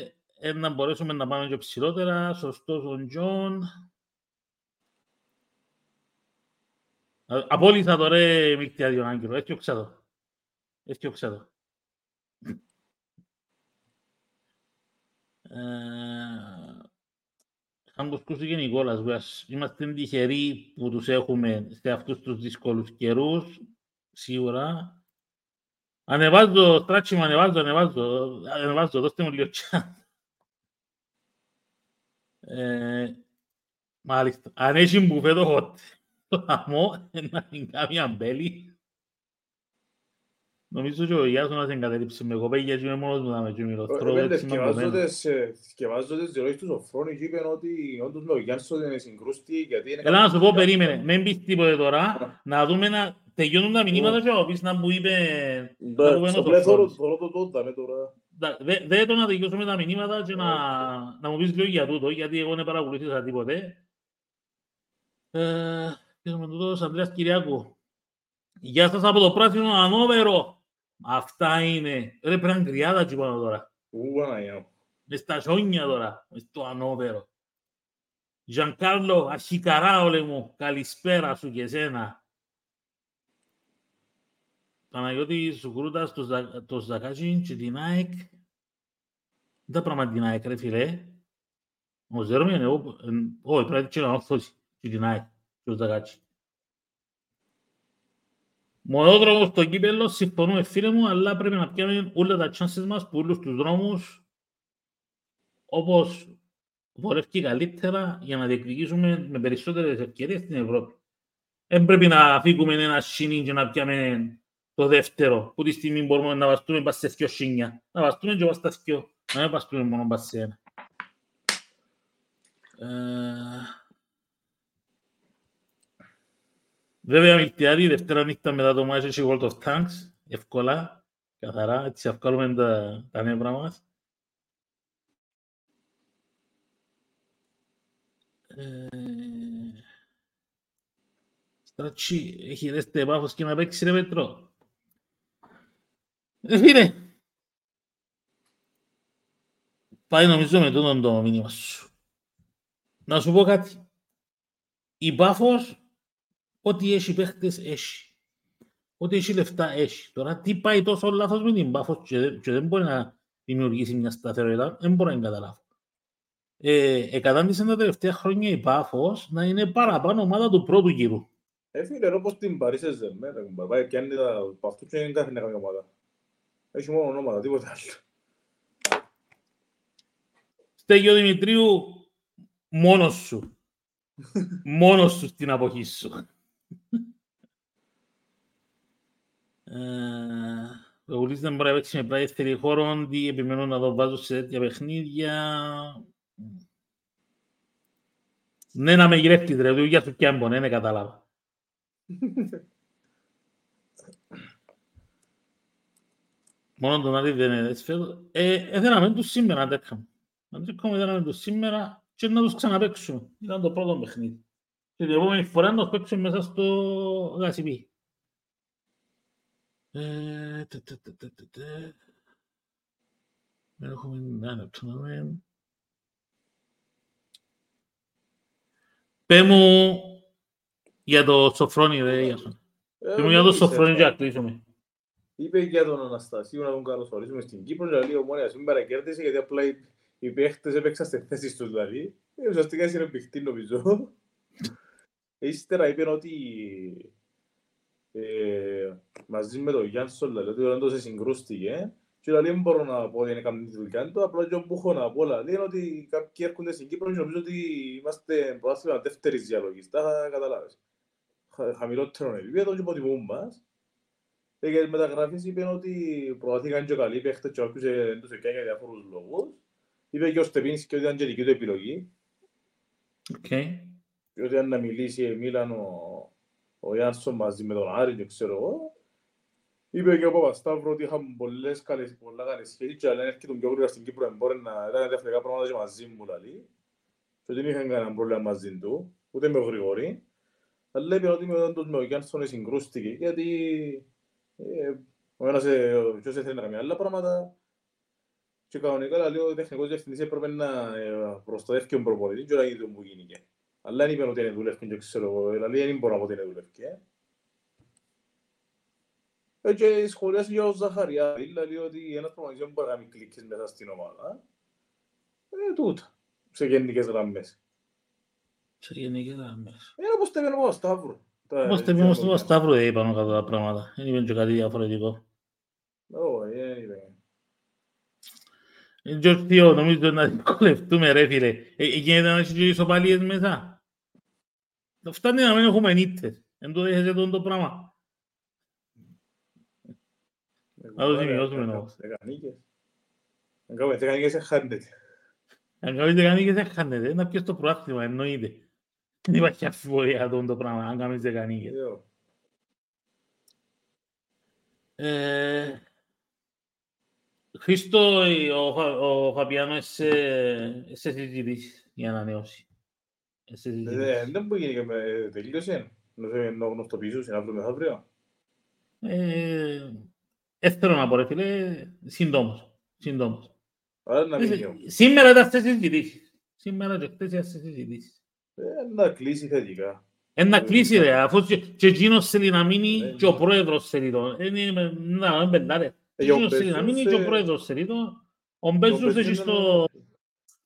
να μπορέσουμε να πάμε και ψηλότερα. Σωστός ο Τζον. Απόλυτα το ρε Μικτιάδιο Άγγελο, έφτιαξα το. Αν κοσκούσε και Νικόλας, βέας, είμαστε τυχεροί που τους έχουμε σε αυτούς τους δύσκολους καιρούς, σίγουρα. Ανεβάζω, Στράτσι μου, ανεβάζω, δώστε μου λίγο τσάντ. Μάλιστα, αν έχει μπουφέ το χωτ. Λαμό, να την κάνει αμπέλη. Νομίζω και ο Ιάσο να την καταρρύψει με κοπέγια και με μόνος μου να με κοιμηροστρώ. Σκευάζοντας διόλογες του Σοφρόνη και είπαν ότι όντως με ο Γιάνσο δεν συγκρούστη. Έλα να σου πω, περίμενε, μην πεις τίποτε τώρα, να δούμε να τελειώνουν τα μηνύματα και ο πεις να μου είπε ο Σοφρόνης. Δεν το να τελειώσουμε τα μηνύματα και να μου πεις λίγο για τούτο, γιατί εγώ δεν παρακολουθήσα τίποτε. Έχουμε τούτος, Ανδρέας Κυριάκου. Γεια σας από το πράσινο Ανόβερο. Αυτά είναι. Ρε πέραν κρυάδα και πάνω τώρα. Μες στα ζώνια τώρα. Μες το Ανόβερο. Γιανκάρλο, αρχικαρά όλε μου. Καλησπέρα σου και σένα. Παναγιώτη Σουκρούτας, το Ζακάτσιν και την ΑΕΚ. Δεν πράγμα την ΑΕΚ ρε φίλε. Ο Ζέρμι είναι όπου. Όχι, πρέπει να ορθώσει και την ΑΕΚ. Μονόδρομος στο κύπελλο, συμφωνούμε φίλε μου, αλλά πρέπει να πιάνουμε όλα τα chances μας που όλους τους δρόμους όπως βολεύει καλύτερα για να διεκδικήσουμε με περισσότερες ευκαιρίες στην Ευρώπη. Δεν πρέπει να φύγουμε ένα σινιν και να πιάνουμε το δεύτερο, που τη στιγμή μπορούμε να βαστούμε πας σε δυο σινια. Να βαστούμε και πας στα δυο, να μην βαστούμε μόνο πας σε ένα. Βέβαια, Μικτιάδη, Δευτέρα νύχτα μετά το μάτσο έχει World of Tanks, εύκολα, καθαρά, έτσι αυκάλουμε τα νεύρα μας. Στράτσι, έχει δέστε επάφος και να παίξει ρε Πέτρο. Φίλε! Πάει νομίζω με τούτον το μήνυμα σου. Να σου πω κάτι. Η πάφος ό,τι έχει παίχτες, έχει. Ό,τι έχει λεφτά, έχει. Τώρα, τι πάει τόσο λάθος με την Πάφος και δεν μπορεί να δημιουργήσει μια σταθερότητα, δεν μπορεί να καταλάβω. Εκατάντησε τα τελευταία χρόνια η Πάφος να είναι παραπάνω ομάδα του πρώτου γύρου. Φίλε, ρε, όπως την Παρίσες δεν πάει και αν είναι τα Παυτούς και δεν κάθεται καμία ομάδα. Έχει μόνο ονόματα, τίποτα άλλο. Στέγιο Δημητρίου, μόνος σου. Μόνος σου στην αποχή σου. Ο Γουλής δεν μπορεί να παίξει με πράγει ευθερή χώρον, δι' επιμένω να το βάζω σε τέτοια παιχνίδια. Ναι, να με γυρεύτης, ρε, δουλειά σου κι άμπον, ναι, καταλάβα. Monodonati viene Desfield. Ένα του σήμερα αντέκαμε. Αντέκαμε έναν του σήμερα και να τους ξαναπαίξουμε. Ήταν το πρώτο παιχνίδι. Και την επόμενη φορά να τους παίξουμε μέσα στο γασιπί. Έχουμε ένα λεπτό να δούμε. Πέ μου για το Σοφρόνι, ρε Ιάσον. Πέ μου για το Σοφρόνι και κλείσουμε. Είπε για τον Αναστασίου να τον καλωσορίσουμε στην Κύπρο και λέει ο Μόνιας μην παρακέρδισε γιατί απλά οι παίχτες έπαιξαν στις θέσεις τους δηλαδή. Ουσιαστικά είσαι ρεμπιχτή νομίζω. Ύστερα είπε ότι μαζί με τον Γιάνσον δηλαδή ότι ο Ρέντος συγκρούστηκε και λέει δεν μπορώ να πω ότι είναι καμία δουλειά του, απλά και όπου έχω να πω λέει ότι κάποιοι έρχονται στην Κύπρο και νομίζω ότι είμαστε προτάστημα δεύτερης διαλογής, τα καταλάβεις. Χαμηλότερο επίπεδο και υποτιμούν μας. Και οι μεταγραφές είπαν ότι προωθήκαν και καλοί παίχτες και όποιους δεν τους έκανε για διάφορους λόγους. Είπε και ο Στεπίνης και ότι ήταν και δική του επιλογή. Και ότι αν να μιλήσει Μίλανο ο Ιάνσον μαζί με τον Άρη και ξέρω εγώ. Είπε και ο Παπασταύρο ότι είχαν πολλές καλές σχέσεις και αν έρχεται πιο γρήγορα στην Κύπρο μπορεί να ήταν διαφορετικά πράγματα και μαζί μου. Και ότι δεν είχαν κανένα πρόβλημα μαζί του, ούτε με ο Γρηγόρη. Αλλά είπε ότι με ο Γιάνσον συγκρούστηκε γιατί ο ένας ποιος ήθελε να κάνει άλλα πράγματα και κανονικά λέει ο τεχνικός διευθυντής έπρεπε να προστατεύει και τον προπονητή και όλα γίνεται που γίνηκε. Αλλά δεν είπαν ότι είναι δουλεύκαν και ξέρω εγώ, δηλαδή δεν μπορώ να πω ότι είναι δουλεύκαν. Και σχολιάζει για ο Ζαχαριάδη, λέει ότι ένας προπονητής μπορεί να κάνει κλικες μέσα στην ομάδα. Τούτα, σε γενικές γραμμές. Σε γενικές γραμμές. Είναι όπως τελειώνω από Σταύρο. Όπως τελειώνω στο Σταύρο είπαμε κατά τα πράγματα, δεν είπαν και κάτι διαφορετικό. Όχι, δεν είπαν. Γιώργ Θείο, νομίζω να δυσκολευτούμε ρε φίλε. Γίνεται να έχεις και ισοπαλίες μέσα. Φτάνει να μην έχουμε νύτες. Εν το δέχεσαι το πράγμα. Να το σημειώσουμε να πω. Αν κάνουμε τεκανίκες εχάνεται. Αν κάνουμε τεκανίκες εχάνεται, να πιες το προάκτημα εννοείται. Δεν υπάρχει αφιβολία για αυτό το πράγμα, αν κάνεις δεκανίγες. Χρήστο, ο Φαπιάνο σε συζητήσεις για ανανεώση. Δεν μπορεί και με τελείωσε, να γνωστοποιήσουν αύριο μεθαύριο. Θέλω να πω ρε φίλε, συντόμως. Σήμερα ήταν σε συζητήσεις. Σήμερα και χτες ήταν σε συζητήσεις. Να κλείσει θετικά. Να κλείσει ρε, αφού και εκείνος θέλει να μείνει και ο πρόεδρος θέλει τον. Να, πεντάρε. Εκείνος θέλει να μείνει και ο πρόεδρος θέλει τον.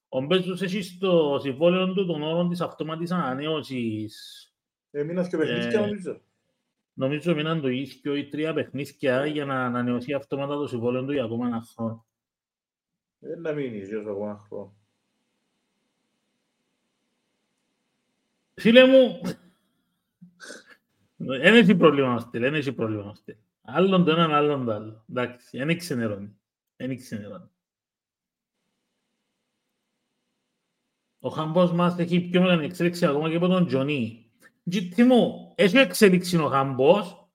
Ο Μπέζους έχει στο συμβόλαιο του των όρων της αυτόματης ανανέωσης. Μείνας και παιχνίσκια νομίζω. Νομίζω μείναν το ίδιο ή 3 παιχνίσκια για να ανανεωθεί αυτόματα το συμβόλαιο του για ακόμα ένα χρόνο. Να μείνει ίσως ακόμα ένα χρόνο. Φίλε μου, δεν έχει πρόβλημα να στείλει, Άλλον το έναν, άλλον το άλλο. Εντάξει, δεν ξενερώνει. Ο Χαμπός μας έχει πιο μεγάλη εξέλιξη ακόμα και από τον Τζονί. Τι μου, έχει εξέλιξη ο Χαμπός.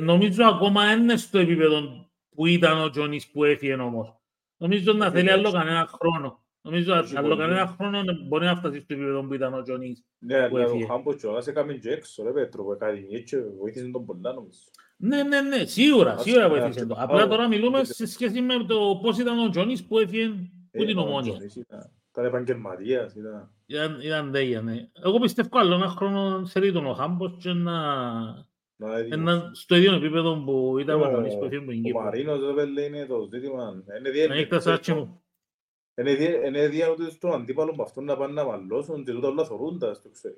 Νομίζω ακόμα είναι στο επίπεδο που ήταν ο Τζονίς που έφυγε όμως. Νομίζω να θέλει άλλο κανένα χρόνο. Νομίζω ότι άλλο κανένα χρόνο μπορεί να φτάσει στο επίπεδο που ήταν ο Τζονής. Ναι, ο Χάμπος και ο Άς έκαμε και έξω, ρε Πέτρο, που έκανε και βοήθησε τον πολλά νομίζω. Ναι, σίγουρα βοήθησε τον. Απλά τώρα μιλούμε σε σχέση με το πώς ήταν ο Τζονής που έφυγε που την Ομόνια. Ήταν επαγγελματίας, ήταν τέλεια, ναι. Εγώ πιστεύω άλλο ένα χρόνο θέλει τον ο Χάμπος και στο ίδιο επίπεδο που ήταν ο Τζονής που έφυγε που είναι. Ο Μαρίνος είναι το ζήτημα. Είναι διάνοτε στον αντίπαλο με αυτόν να πάνε να μαλλώσουν και τούτα όλα θωρούντας, το ξέρω.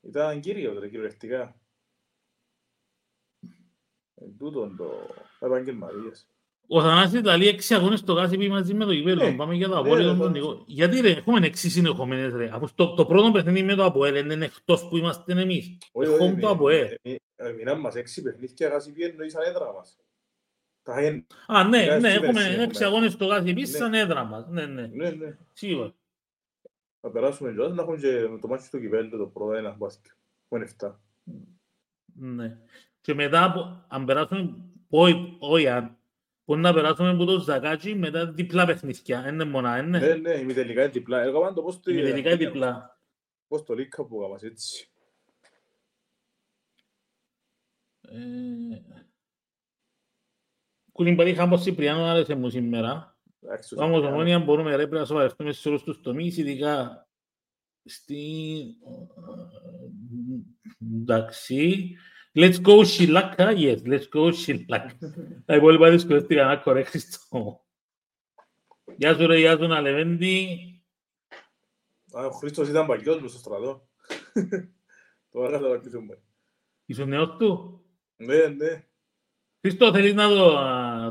Ήταν κύριος, ρε, κυριολεκτικά. Τούτον το επαγγελματίας. Ο Θανάσης Ιταλία 6 αγώνες στο Κάσιπι μαζί με το Κυπέλλο. Πάμε για το Απόλλη των Τονικών. Γιατί ρε, έχουμε 6 συνεχομένες ρε. Το πρώτο παιχνίδι με το Απόλλη είναι εκτός που είμαστε εμείς. Έχουμε το Απόλλη. Μείναν μας 6 παιχνίδια Κάσιπι εννοήσαν έδρα μας. Ναι, έχουμε 6 αγώνες στο Κάσιπι σαν έδρα μας. Ναι. Σίγουρα. Θα περάσουμε και να έχουμε και το μάτσο του Κυπέλλου το πρώτο ένα μπάσκετ. Έχουμε 7. Ναι. Και μετά, αν περάσουμε Όχι, μπορεί να περάσουμε από το Ζακάκι μετά διπλά παιχνίδια. Είναι μονά, είναι. Ναι, ημιτελικά είναι διπλά. Εγώ πάντω πώς το διπλά. Πώς το λίκα που έκαμας έτσι. Κουνιμπαρή είχαμε πως Συπριάνο άρεσε μου σήμερα. Όμως Ομόνια μπορούμε πρέπει να σοβαρευτούμε σε όλους τους τομείς, ειδικά στην... Εντάξει... Let's go, Shilaka. Yes, let's go, Shilaka. Τα υπόλοιπα δυσκολεύτηκα να κορέξεις το. Γεια σου ρε, γεια σου να Λεβέντη. Ο Χρήστος ήταν παλιός μου στο στρατό. Τώρα καταλαβαίνουμε. Ήσουν νέος του. Ναι. Χρήστο, θέλεις να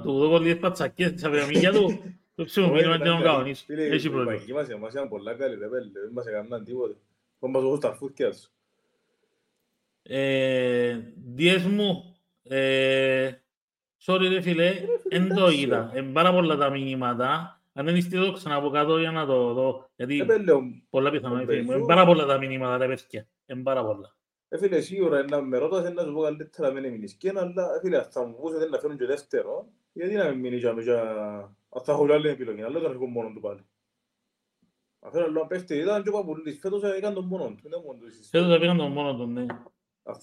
του δω πολλές πατσακές της απαιτομίγια του. Το ψημοποιήμα και να μου κανονίσω. Έχει πρόβλημα. Η μας ήταν πολλά καλή, δεν μας έκαναν τίποτε. Όμως εγώ στα φούρκια σου. Διές μου, sorry ρε φίλε, εν το είδα, εν πάρα πολλά τα μηνύματα, αν δεν είστε εδώ ξανά από κάτω για να το δω, γιατί πολλά πιθανά, εν πάρα πολλά τα μηνύματα ρε παιδιά, εν πάρα πολλά. Φίλε, σίγουρα να με ρώτας, να σου πω καλύτερα με μείνεις και ένα, αλλά φίλε, θα μου πούσετε να φέρουν και δεύτερο, γιατί να μην μείνεις αμέσως, ας θα έχω και άλλη επιλογή, αλλά το αρχικό μόνο του πάλι. Αφέρα λόγω πέφτει, ήταν και ο Παπουλής, φέτος έκαν τον μόνο του, ναι.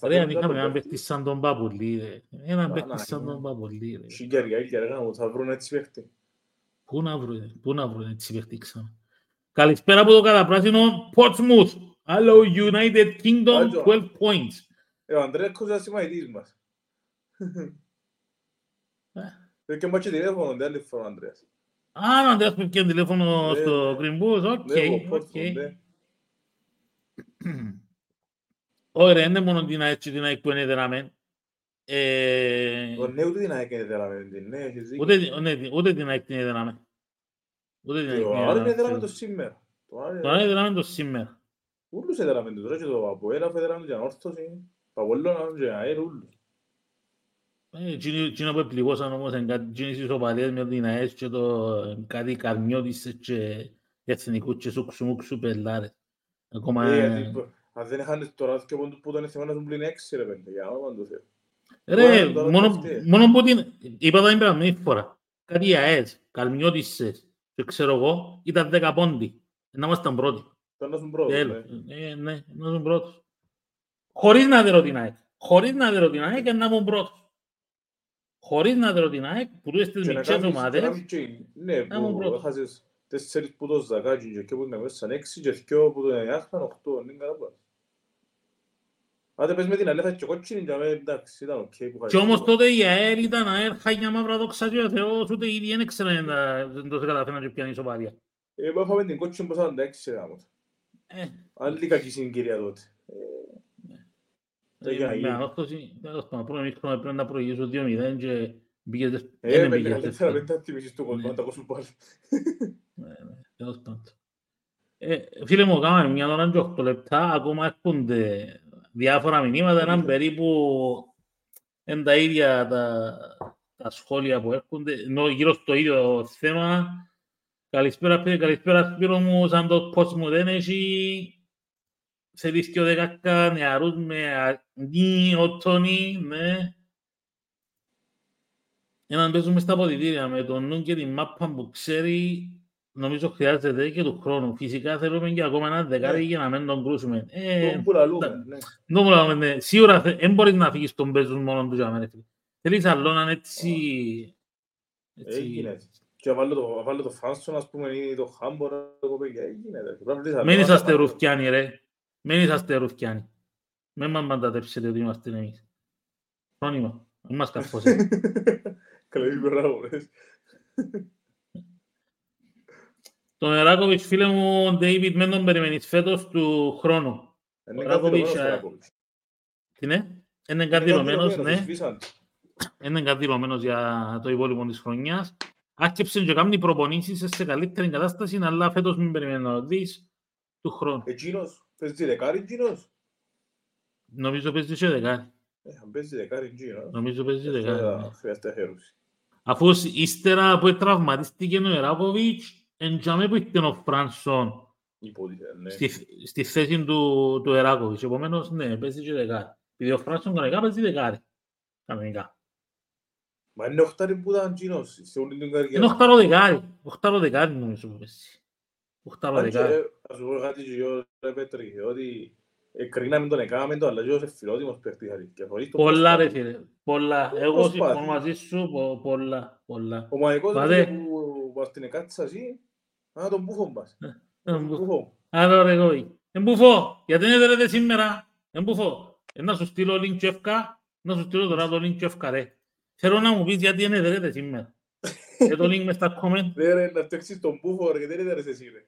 Ρε, αν είχαμε έναν παίχτη σαν τον Παπολίδε, θα βρουν έτσι παίχτη. Πού να βρουν έτσι παίχτη ξανά. Καλησπέρα από το καταπράσινο, Portsmouth. Hello, United Kingdom, 12 points. Ο Ανδρέκος είναι συμμαχητής μας. Πέφτει και τηλέφωνο, δεν άλλη φορά ο Ανδρέας. Α, ο Ανδρέας πέφτει και τηλέφωνο στο Greenwood, οκ. Ωραία, είναι μόνο την ΑΕΚ που είναι δεράμεν. Ωραία, ούτε την ΑΕΚ είναι δεράμεν. Ούτε την ΑΕΚ είναι δεράμεν. Άρα είναι δεράμεν το σήμερα. Άρα είναι δεράμεν το σήμερα. Ούλους είναι δεράμεν το τρόκιο, το Παποέλα, το δεράμεν την Όρθωση, Παποέλωνα, και ΑΕΡ, ούλους. Εκείνο που πληγώσαν όμως, εκείνες ισοπαλίες με την ΑΕΚ και κάτι καρμιώτησες και εθνικούς και σουξουμούξου πελάρες. Αν δεν είχαν τώρα και πόντου που ήταν θυμάνας μου πλην έξι ρε πέντε, για όλα πάντως. Ρε, μόνο που την... Είπα τα εμπραγμένη φορά. Κάτι ΑΕΣ, Καλμιώτισσες, και ξέρω εγώ, ήταν 10 πόντι. Να ήμασταν πρώτοι. Να ήσουν πρώτος, ναι. Ναι, να ήσουν πρώτος. Χωρίς να δερώ την ΑΕΚ. Χωρίς να δερώ την ΑΕΚ, να ήμουν πρώτος. Χωρίς να δερώ την ΑΕΚ, που είσαι στις μικρές ομάδες, να ήμουν πρώτος. Τέσσερις που το Ζακάκι και που ήταν έξι και δυο που το Ιάσπαν, οχτώ, είναι καλά πάνω. Άντε πες με την αλέφα και κόκκινη και αμέσως εντάξει, ήταν οκ. Κι όμως τότε η ΑΕΛ ήταν ΑΕΛ, χάγια μαύρα δόξα και ο Θεός, ούτε ήδη δεν έξεραν το σε καταφέραν και πιάνει ισοπαλία. Είχαμε την κόκκινη που 46 γράμματα. Άλλη κακή συγκυρία τότε. Με ανόρθωση, πρέπει να προηγήσω 2-0 και μπήκες φίλε μου, κάναμε μια ώρα και 8 λεπτά, ακόμα έρχονται διάφορα μηνύματα, έναν περίπου εν τα ίδια τα σχόλια που έρχονται, ενώ γύρω στο ίδιο θέμα. Καλησπέρα πήρε, καλησπέρα Σπύρο μου, σαν το πώς μου δεν έχει. Σε δίσκιο δεκάκα νεαρούς με αρνή, οτώνη, ναι. Έναν παίζουμε στα αποδυτήρια με τον νου και την μάπα που ξέρει. Νομίζω χρειάζεται και του χρόνου. Φυσικά θέλουμε και ακόμα ένα δεκάρι για να μην τον κρούσουμε. Νόμουλα, σίγουρα δεν μπορείς να φύγεις τον παίζουν μόνον του για θέλεις άλλο να είναι έτσι... Έγινε. Και βάλω το φάσον, ας πούμε, ή το χάμπορα, το κοπέγγια. Έγινε. Μην είσαστε ρουφκιάνοι, ρε. Μην είσαστε ρουφκιάνοι. Μην μας μαντατεύσετε ότι είμαστε εμείς. Φρόνιμα, μην μας καρφώσετε. Καλή μπράβο, ρε. Τον Εράκοβιτς, φίλε μου, ο David με τον περιμένεις φέτος του χρόνου. Είναι καθυλωμένος. Τι ναι, είναι καθυλωμένος, ναι. Είναι καθυλωμένος για το υπόλοιπο της χρονιάς. Άρχεψε και κάνει προπονήσεις σε καλύτερη κατάσταση, αλλά φέτος μην περιμένω δεις του χρόνου. Εκείνος, παίζει δεκάρι εκείνος. Νομίζω παίζει και δεκάρι. Αν παίζει δεκάρι εκείνος. Νομίζω παίζει δεκάρι. Χρειάζεται χαίρωση. Αφού ύστερα που τραυματίστηκε ο Εράκοβιτς, εν τζάμε που ήταν ο Φρανσόν στη θέση του Εράκοβιτς. Επομένως, ναι, παίζει και δεκάρι. Επειδή ο Φρανσόν κανονικά παίζει δεκάρι. Κανονικά. Μα είναι 8 που ήταν Τζίνος σε όλη την καρδιά. Είναι 8 δεκάρι. 8 δεκάρι νομίζω. 8 δεκάρι. Ας πω κάτι και εγώ ρε Πέτρη, ότι κρίναμε τον εκάμεν το, αλλά και ως φιλότιμος παιχτής. Πολλά ρε φίλε, πολλά. Εγώ συμφωνώ μαζί σου, πολλά, πολλά. Ο μαϊκός που πας την εκάτησα εσύ, άνα τον μπούφο μπας. Άρα ρε κόβει. Εμπούφο, γιατί δεν έδερετε σήμερα. Εμπούφο, να σου στείλω link και ευκά, να σου στείλω τώρα το link και ευκά ρε. Θέλω να μου πεις γιατί δεν έδερετε σήμερα. Και το link μες τα comment. Ρε ρε, να φτιάξεις τον μπούφο ρε, γιατί δεν έδερες εσύ ρε.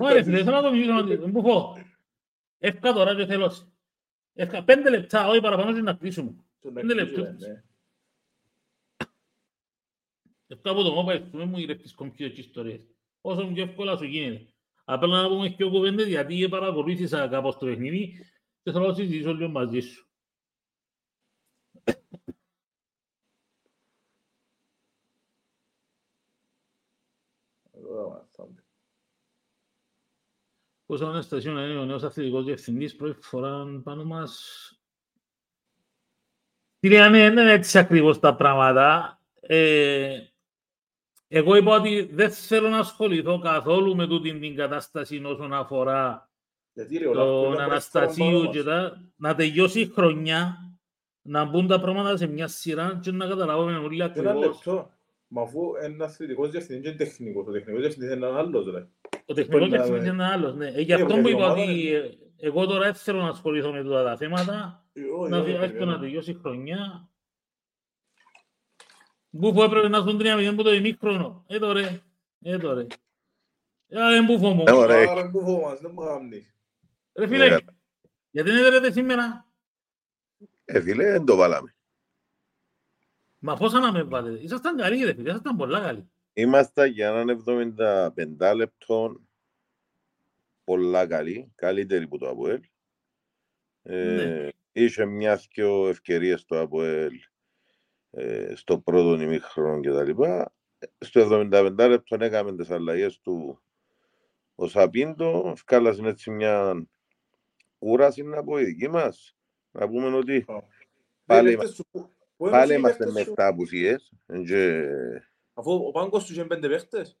Ωραία φίλε, θέλω να το μιλήσω, εμπούφο. Εύκα τώρα και θέλω. Εύκα, 5 λεπτά, όχι παραπάνω και να κλείσουμε. 5 λεπτά. Εύκα από το μόπα, εύκομαι μου γυρεύτης κομπιωτικές ιστορίες. Όσο πιο εύκολα σου γίνεται. Απλά να πούμε πιο κουβέντες, γιατί παρακολούθησα κάπως το παιχνίδι και θέλω να συζητήσω λίγο μαζί σου. Πώς αναστασίων είναι ο νέος αθλητικός διευθυντής, πρώτη φορά πάνω μας. Κύριε, ναι, δεν είναι έτσι ακριβώς τα πράγματα. Εγώ είπα ότι δεν θέλω να ασχοληθώ καθόλου με τούτη την κατάσταση όσον αφορά τον Αναστασίου και να τελειώσει η χρονιά, να μπουν τα πράγματα σε μια σειρά και να καταλάβουμε όλοι ακριβώς. Ένα λεπτό, μα αφού ένα αθλητικός διευθυντής είναι τεχνικός, ο τεχνικός διευθυντής είναι ένα άλλος, ρε. Ο τεχνικός διευθυντής είναι ένα άλλος, ναι. Γι' αυτό που είπα ότι εγώ τώρα δεν θέλω να ασχοληθώ με τούτα τα θέματα, να τελειώσει η χρονιά. Μπούφο έπρεπε να στον 3-0 που το ημίχρονο. Έτω ρε, έτω ρε. Άρα μπούφο μου. Άρα μπούφο μας, δεν μου γάμνεις. Ρε φίλε, γιατί δεν έδερετε σήμερα. Φίλε, δεν το βάλαμε. Μα πόσα να με βάλετε. Ήσασταν καλοί ρε φίλε, ήσασταν πολλά καλοί. Είμαστε για έναν 75 λεπτών πολλά καλοί, καλύτεροι που το ΑΠΟΕΛ. Είχε μιας και ευκαιρίες το ΑΠΟΕΛ στο πρώτο ημίχρονο και τα λοιπά. Στο 75 λεπτόν έκαμε τις αλλαγές του ο Σαπίντο, ευκάλασε έτσι μια κούραση να πω η δική μας, να πούμε ότι πάλι είμαστε με 7 απουσίες. Αφού ο Πάγκος τους είχε 5 παίχτες.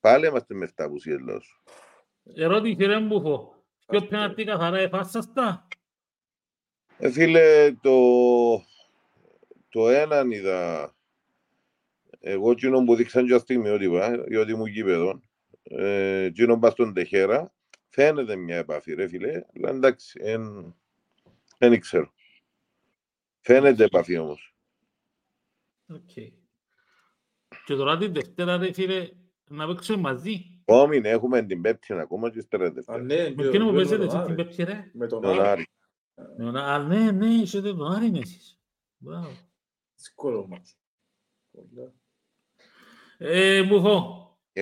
Πάλι είμαστε με 7 απουσίες λόγω. Ερώτηση κύριε Μπούφο, ποιος πέναρτη καθαρά εφάσσαστα. Φίλε, το έναν είδα, εγώ κοινων που δείξαν και αστιμιότυπα, διότι μου γήπεδον, κοινων πας στον Τεχέρα, φαίνεται μια επαφή ρε φίλε, αλλά εντάξει, δεν ξέρω. Φαίνεται επαφή όμως. Okay. Και τώρα την Δευτέρα ρε φίλε, να παίξουμε μαζί. Όμι, ναι, έχουμε την Πέπτη ακόμα και ύστερα την Δευτέρα. Με ποιον μου παίζετε εσείς την Πέπτη ρε. Με τον Άρη. Α, ναι, ναι, είσετε τον Άρη εσείς. Μπράβο. Δύσκολο μας. Μπούχο,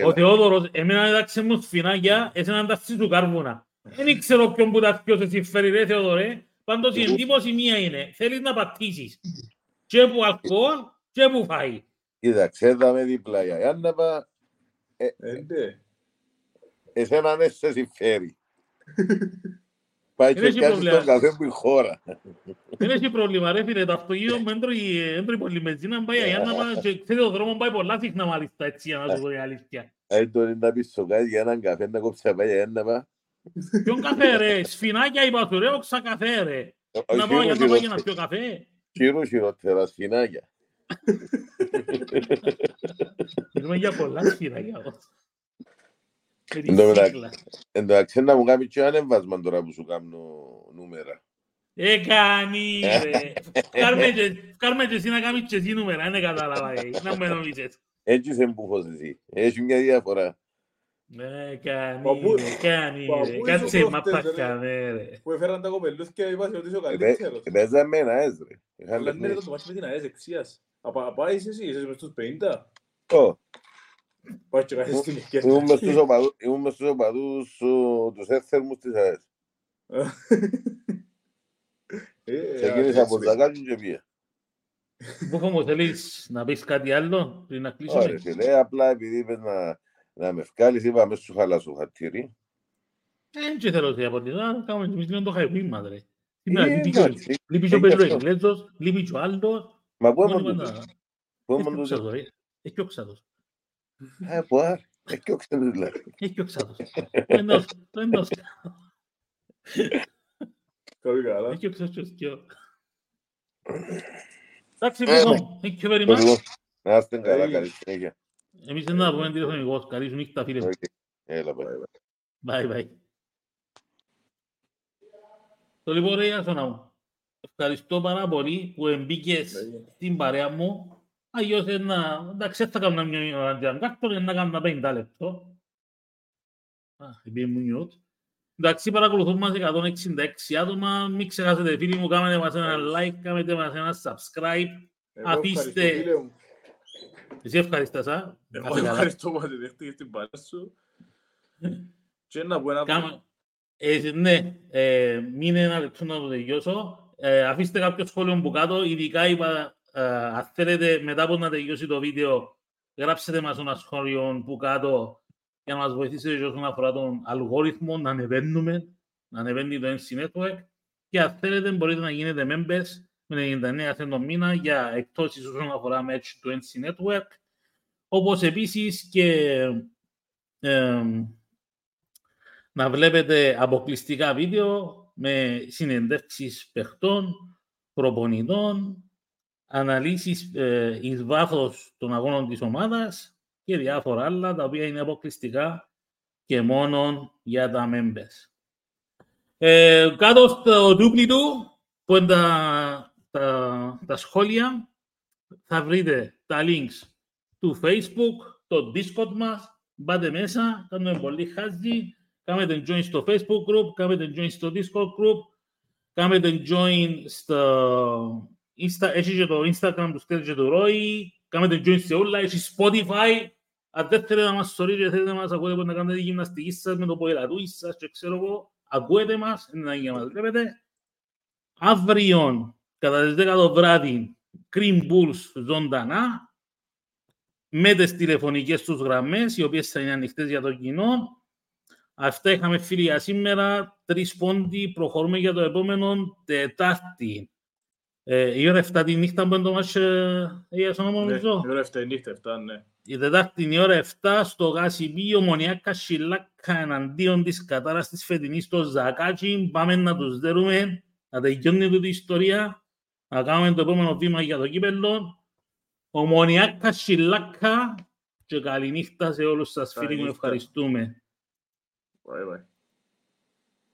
ο Θεόδωρος, εμένα έδαξε μου σφινάκια, εσένα ταξί του κάρβουνα. Δεν ήξερω ποιον που τα ποιος εσύ φέρει ρε Θεόδωρε, πάντως η εντύπωση μία είναι, θέλεις να πατήσεις και που αλκοόλ και που φάει. Κοίταξε, έδαμε δίπλα για Ιάνναπα, εσένα ναι σε συμφέρει. Πάει και πιάσεις τον καφέ που η χώρα. Δεν έχει πρόβλημα ρε φίλε, το αυτοκίνητο μου έντρωει πολύ μεζίνα, πάει για να πάει, ξέρετε ο δρόμος πάει πολλά συχνά μάλιστα έτσι για να σου πω η αλήθεια. Αν τον είναι να πεις στο κάτι για έναν καφέ να κόψεις να πάει για να πάει. Ποιον καφέ ρε, σφινάκια είπα του ρε, όξα καφέ ρε. Να πάω για να πάει για να πιω καφέ. Χειρού χειρότερα, σφινάκια. Μιλούμε για πολλά σφινάκια. Εν το αξένα μου κάνει και ανέμβασμα τώρα που σου κάνω νούμερα. Κάνει ρε. Κάρμε και εσύ να κάνεις και εσύ νούμερα, είναι κατάλαβα. Να με νομίζεις. Έτσι σε μπούχος εσύ. Έχει μια διαφορά. Κάνει ρε. Κάτσε μαπάκανε ρε. Που έφεραν τα κοπελούθια και είπα σε ρωτήσω καλύτερος. Παίζαμε ένα ΑΕΣ ρε. Αλλά είναι το μάτσι με την ΑΕΣ εξίας. Απαείς εσύ, είσαι μες τους 50. Ήμουν στους οπαδούς τους έθερμους της ΑΕΣ. Ξεκίνησα από τα κάτω και πια. Μπούχο μου, θέλεις να πεις κάτι άλλο πριν να κλείσουμε? Ωραία φίλε, απλά επειδή είπες να με ευκάλεις, είπα μες σου χαλά σου χατήρι. Έτσι θέλω σε αποτελά, κάνουμε και εμείς λίγο το χαϊπήμα, ρε. Λείπει και ο Πέτρο Εγκλέτζος, λείπει και ο Άλτος. Μα πού έμον τους. Puedo mandar ekyoksaadur. He var. Ekyoksaadur. Ekyoksaadur. Ben dost. Kolga la. Ekyoksaadur diyor. Taksi buldum. Thank you very much. Nasılsın gala kardeşim? Emizin daha bugün diyorsun amigos. Kardeşim ilk tafile. Eyvallah. Bye. Το λοιπόν ρε Άσονα μου, ευχαριστώ πάρα πολύ που εμπήκες στην παρέα μου. Αλλιώς εντάξει θα κάνω μια αντιαγκάκτον, να κάνω 50 λεπτό. Εντάξει παρακολουθούν μας 166 άτομα. Μην ξεχάσετε φίλοι μου, κάνετε μας ένα like, κάνετε μας ένα subscribe. Αφήστε... Εσύ ευχαριστάς, α? Εγώ ευχαριστώ που αντιδέχτηκες την παρέα σου. Και ένα που ένα... Ναι, μην είναι ένα λεπτό να το τελειώσω. Αφήστε κάποιο σχόλιο από κάτω, ειδικά αν θέλετε μετά από να τελειώσει το βίντεο, γράψετε μας ένα σχόλιο από κάτω για να μας βοηθήσετε όσον αφορά τον αλγόριθμο, να ανεβαίνουμε, να ανεβαίνει το MC Network. Και αν θέλετε μπορείτε να γίνετε members με 99 cents το μήνα για εκτόσεις όσον αφορά match του MC Network. Όπως επίσης και... να βλέπετε αποκλειστικά βίντεο με συνεντεύξεις παιχτών, προπονητών, αναλύσεις εις βάθος των αγώνων της ομάδας και διάφορα άλλα, τα οποία είναι αποκλειστικά και μόνο για τα members. Κάτω στο ντούπλι του, που είναι τα σχόλια, θα βρείτε τα links του Facebook, το Discord μας, μπάτε μέσα, κάνουμε πολύ χάζι. Κάνετε join στο Facebook group, κάνετε join στο Discord group, κάνετε join στο Instagram του Στέλ και του Ρόι, κάνετε join σε όλα, έχει Spotify. Αν δεν θέλετε να μας σωρείτε, θέλετε να μας ακούτε, μπορείτε να κάνετε τη γυμναστική σας με το ποελατούι σας και ξέρω εγώ, ακούετε μας, είναι να μας βλέπετε. Αύριον, κατά τις 10 το βράδυ, Green Bulls ζωντανά, με τις τηλεφωνικές τους γραμμές, οι οποίες θα είναι ανοιχτές για το κοινό. Αυτά είχαμε φίλοι για σήμερα, 3 πόντοι, προχωρούμε για το επόμενο Τετάρτη. Η ώρα 7 τη νύχτα που είναι το μας, νομίζω. Η ώρα 7 η νύχτα, 7, ναι. Η Τετάρτη η ώρα 7 στο Γασιμπή, Ομονιά Κασιλάκα εναντίον της Κατάρας της φετινής στο Ζακάτσι. Πάμε να τους δέρουμε, να τελειώνει την ιστορία, να κάνουμε το επόμενο βήμα για το κύπελλο. Ομονιά Κασιλάκα και καληνύχτα σε όλους σας φίλοι μου, ευχαριστούμε. Bye-bye.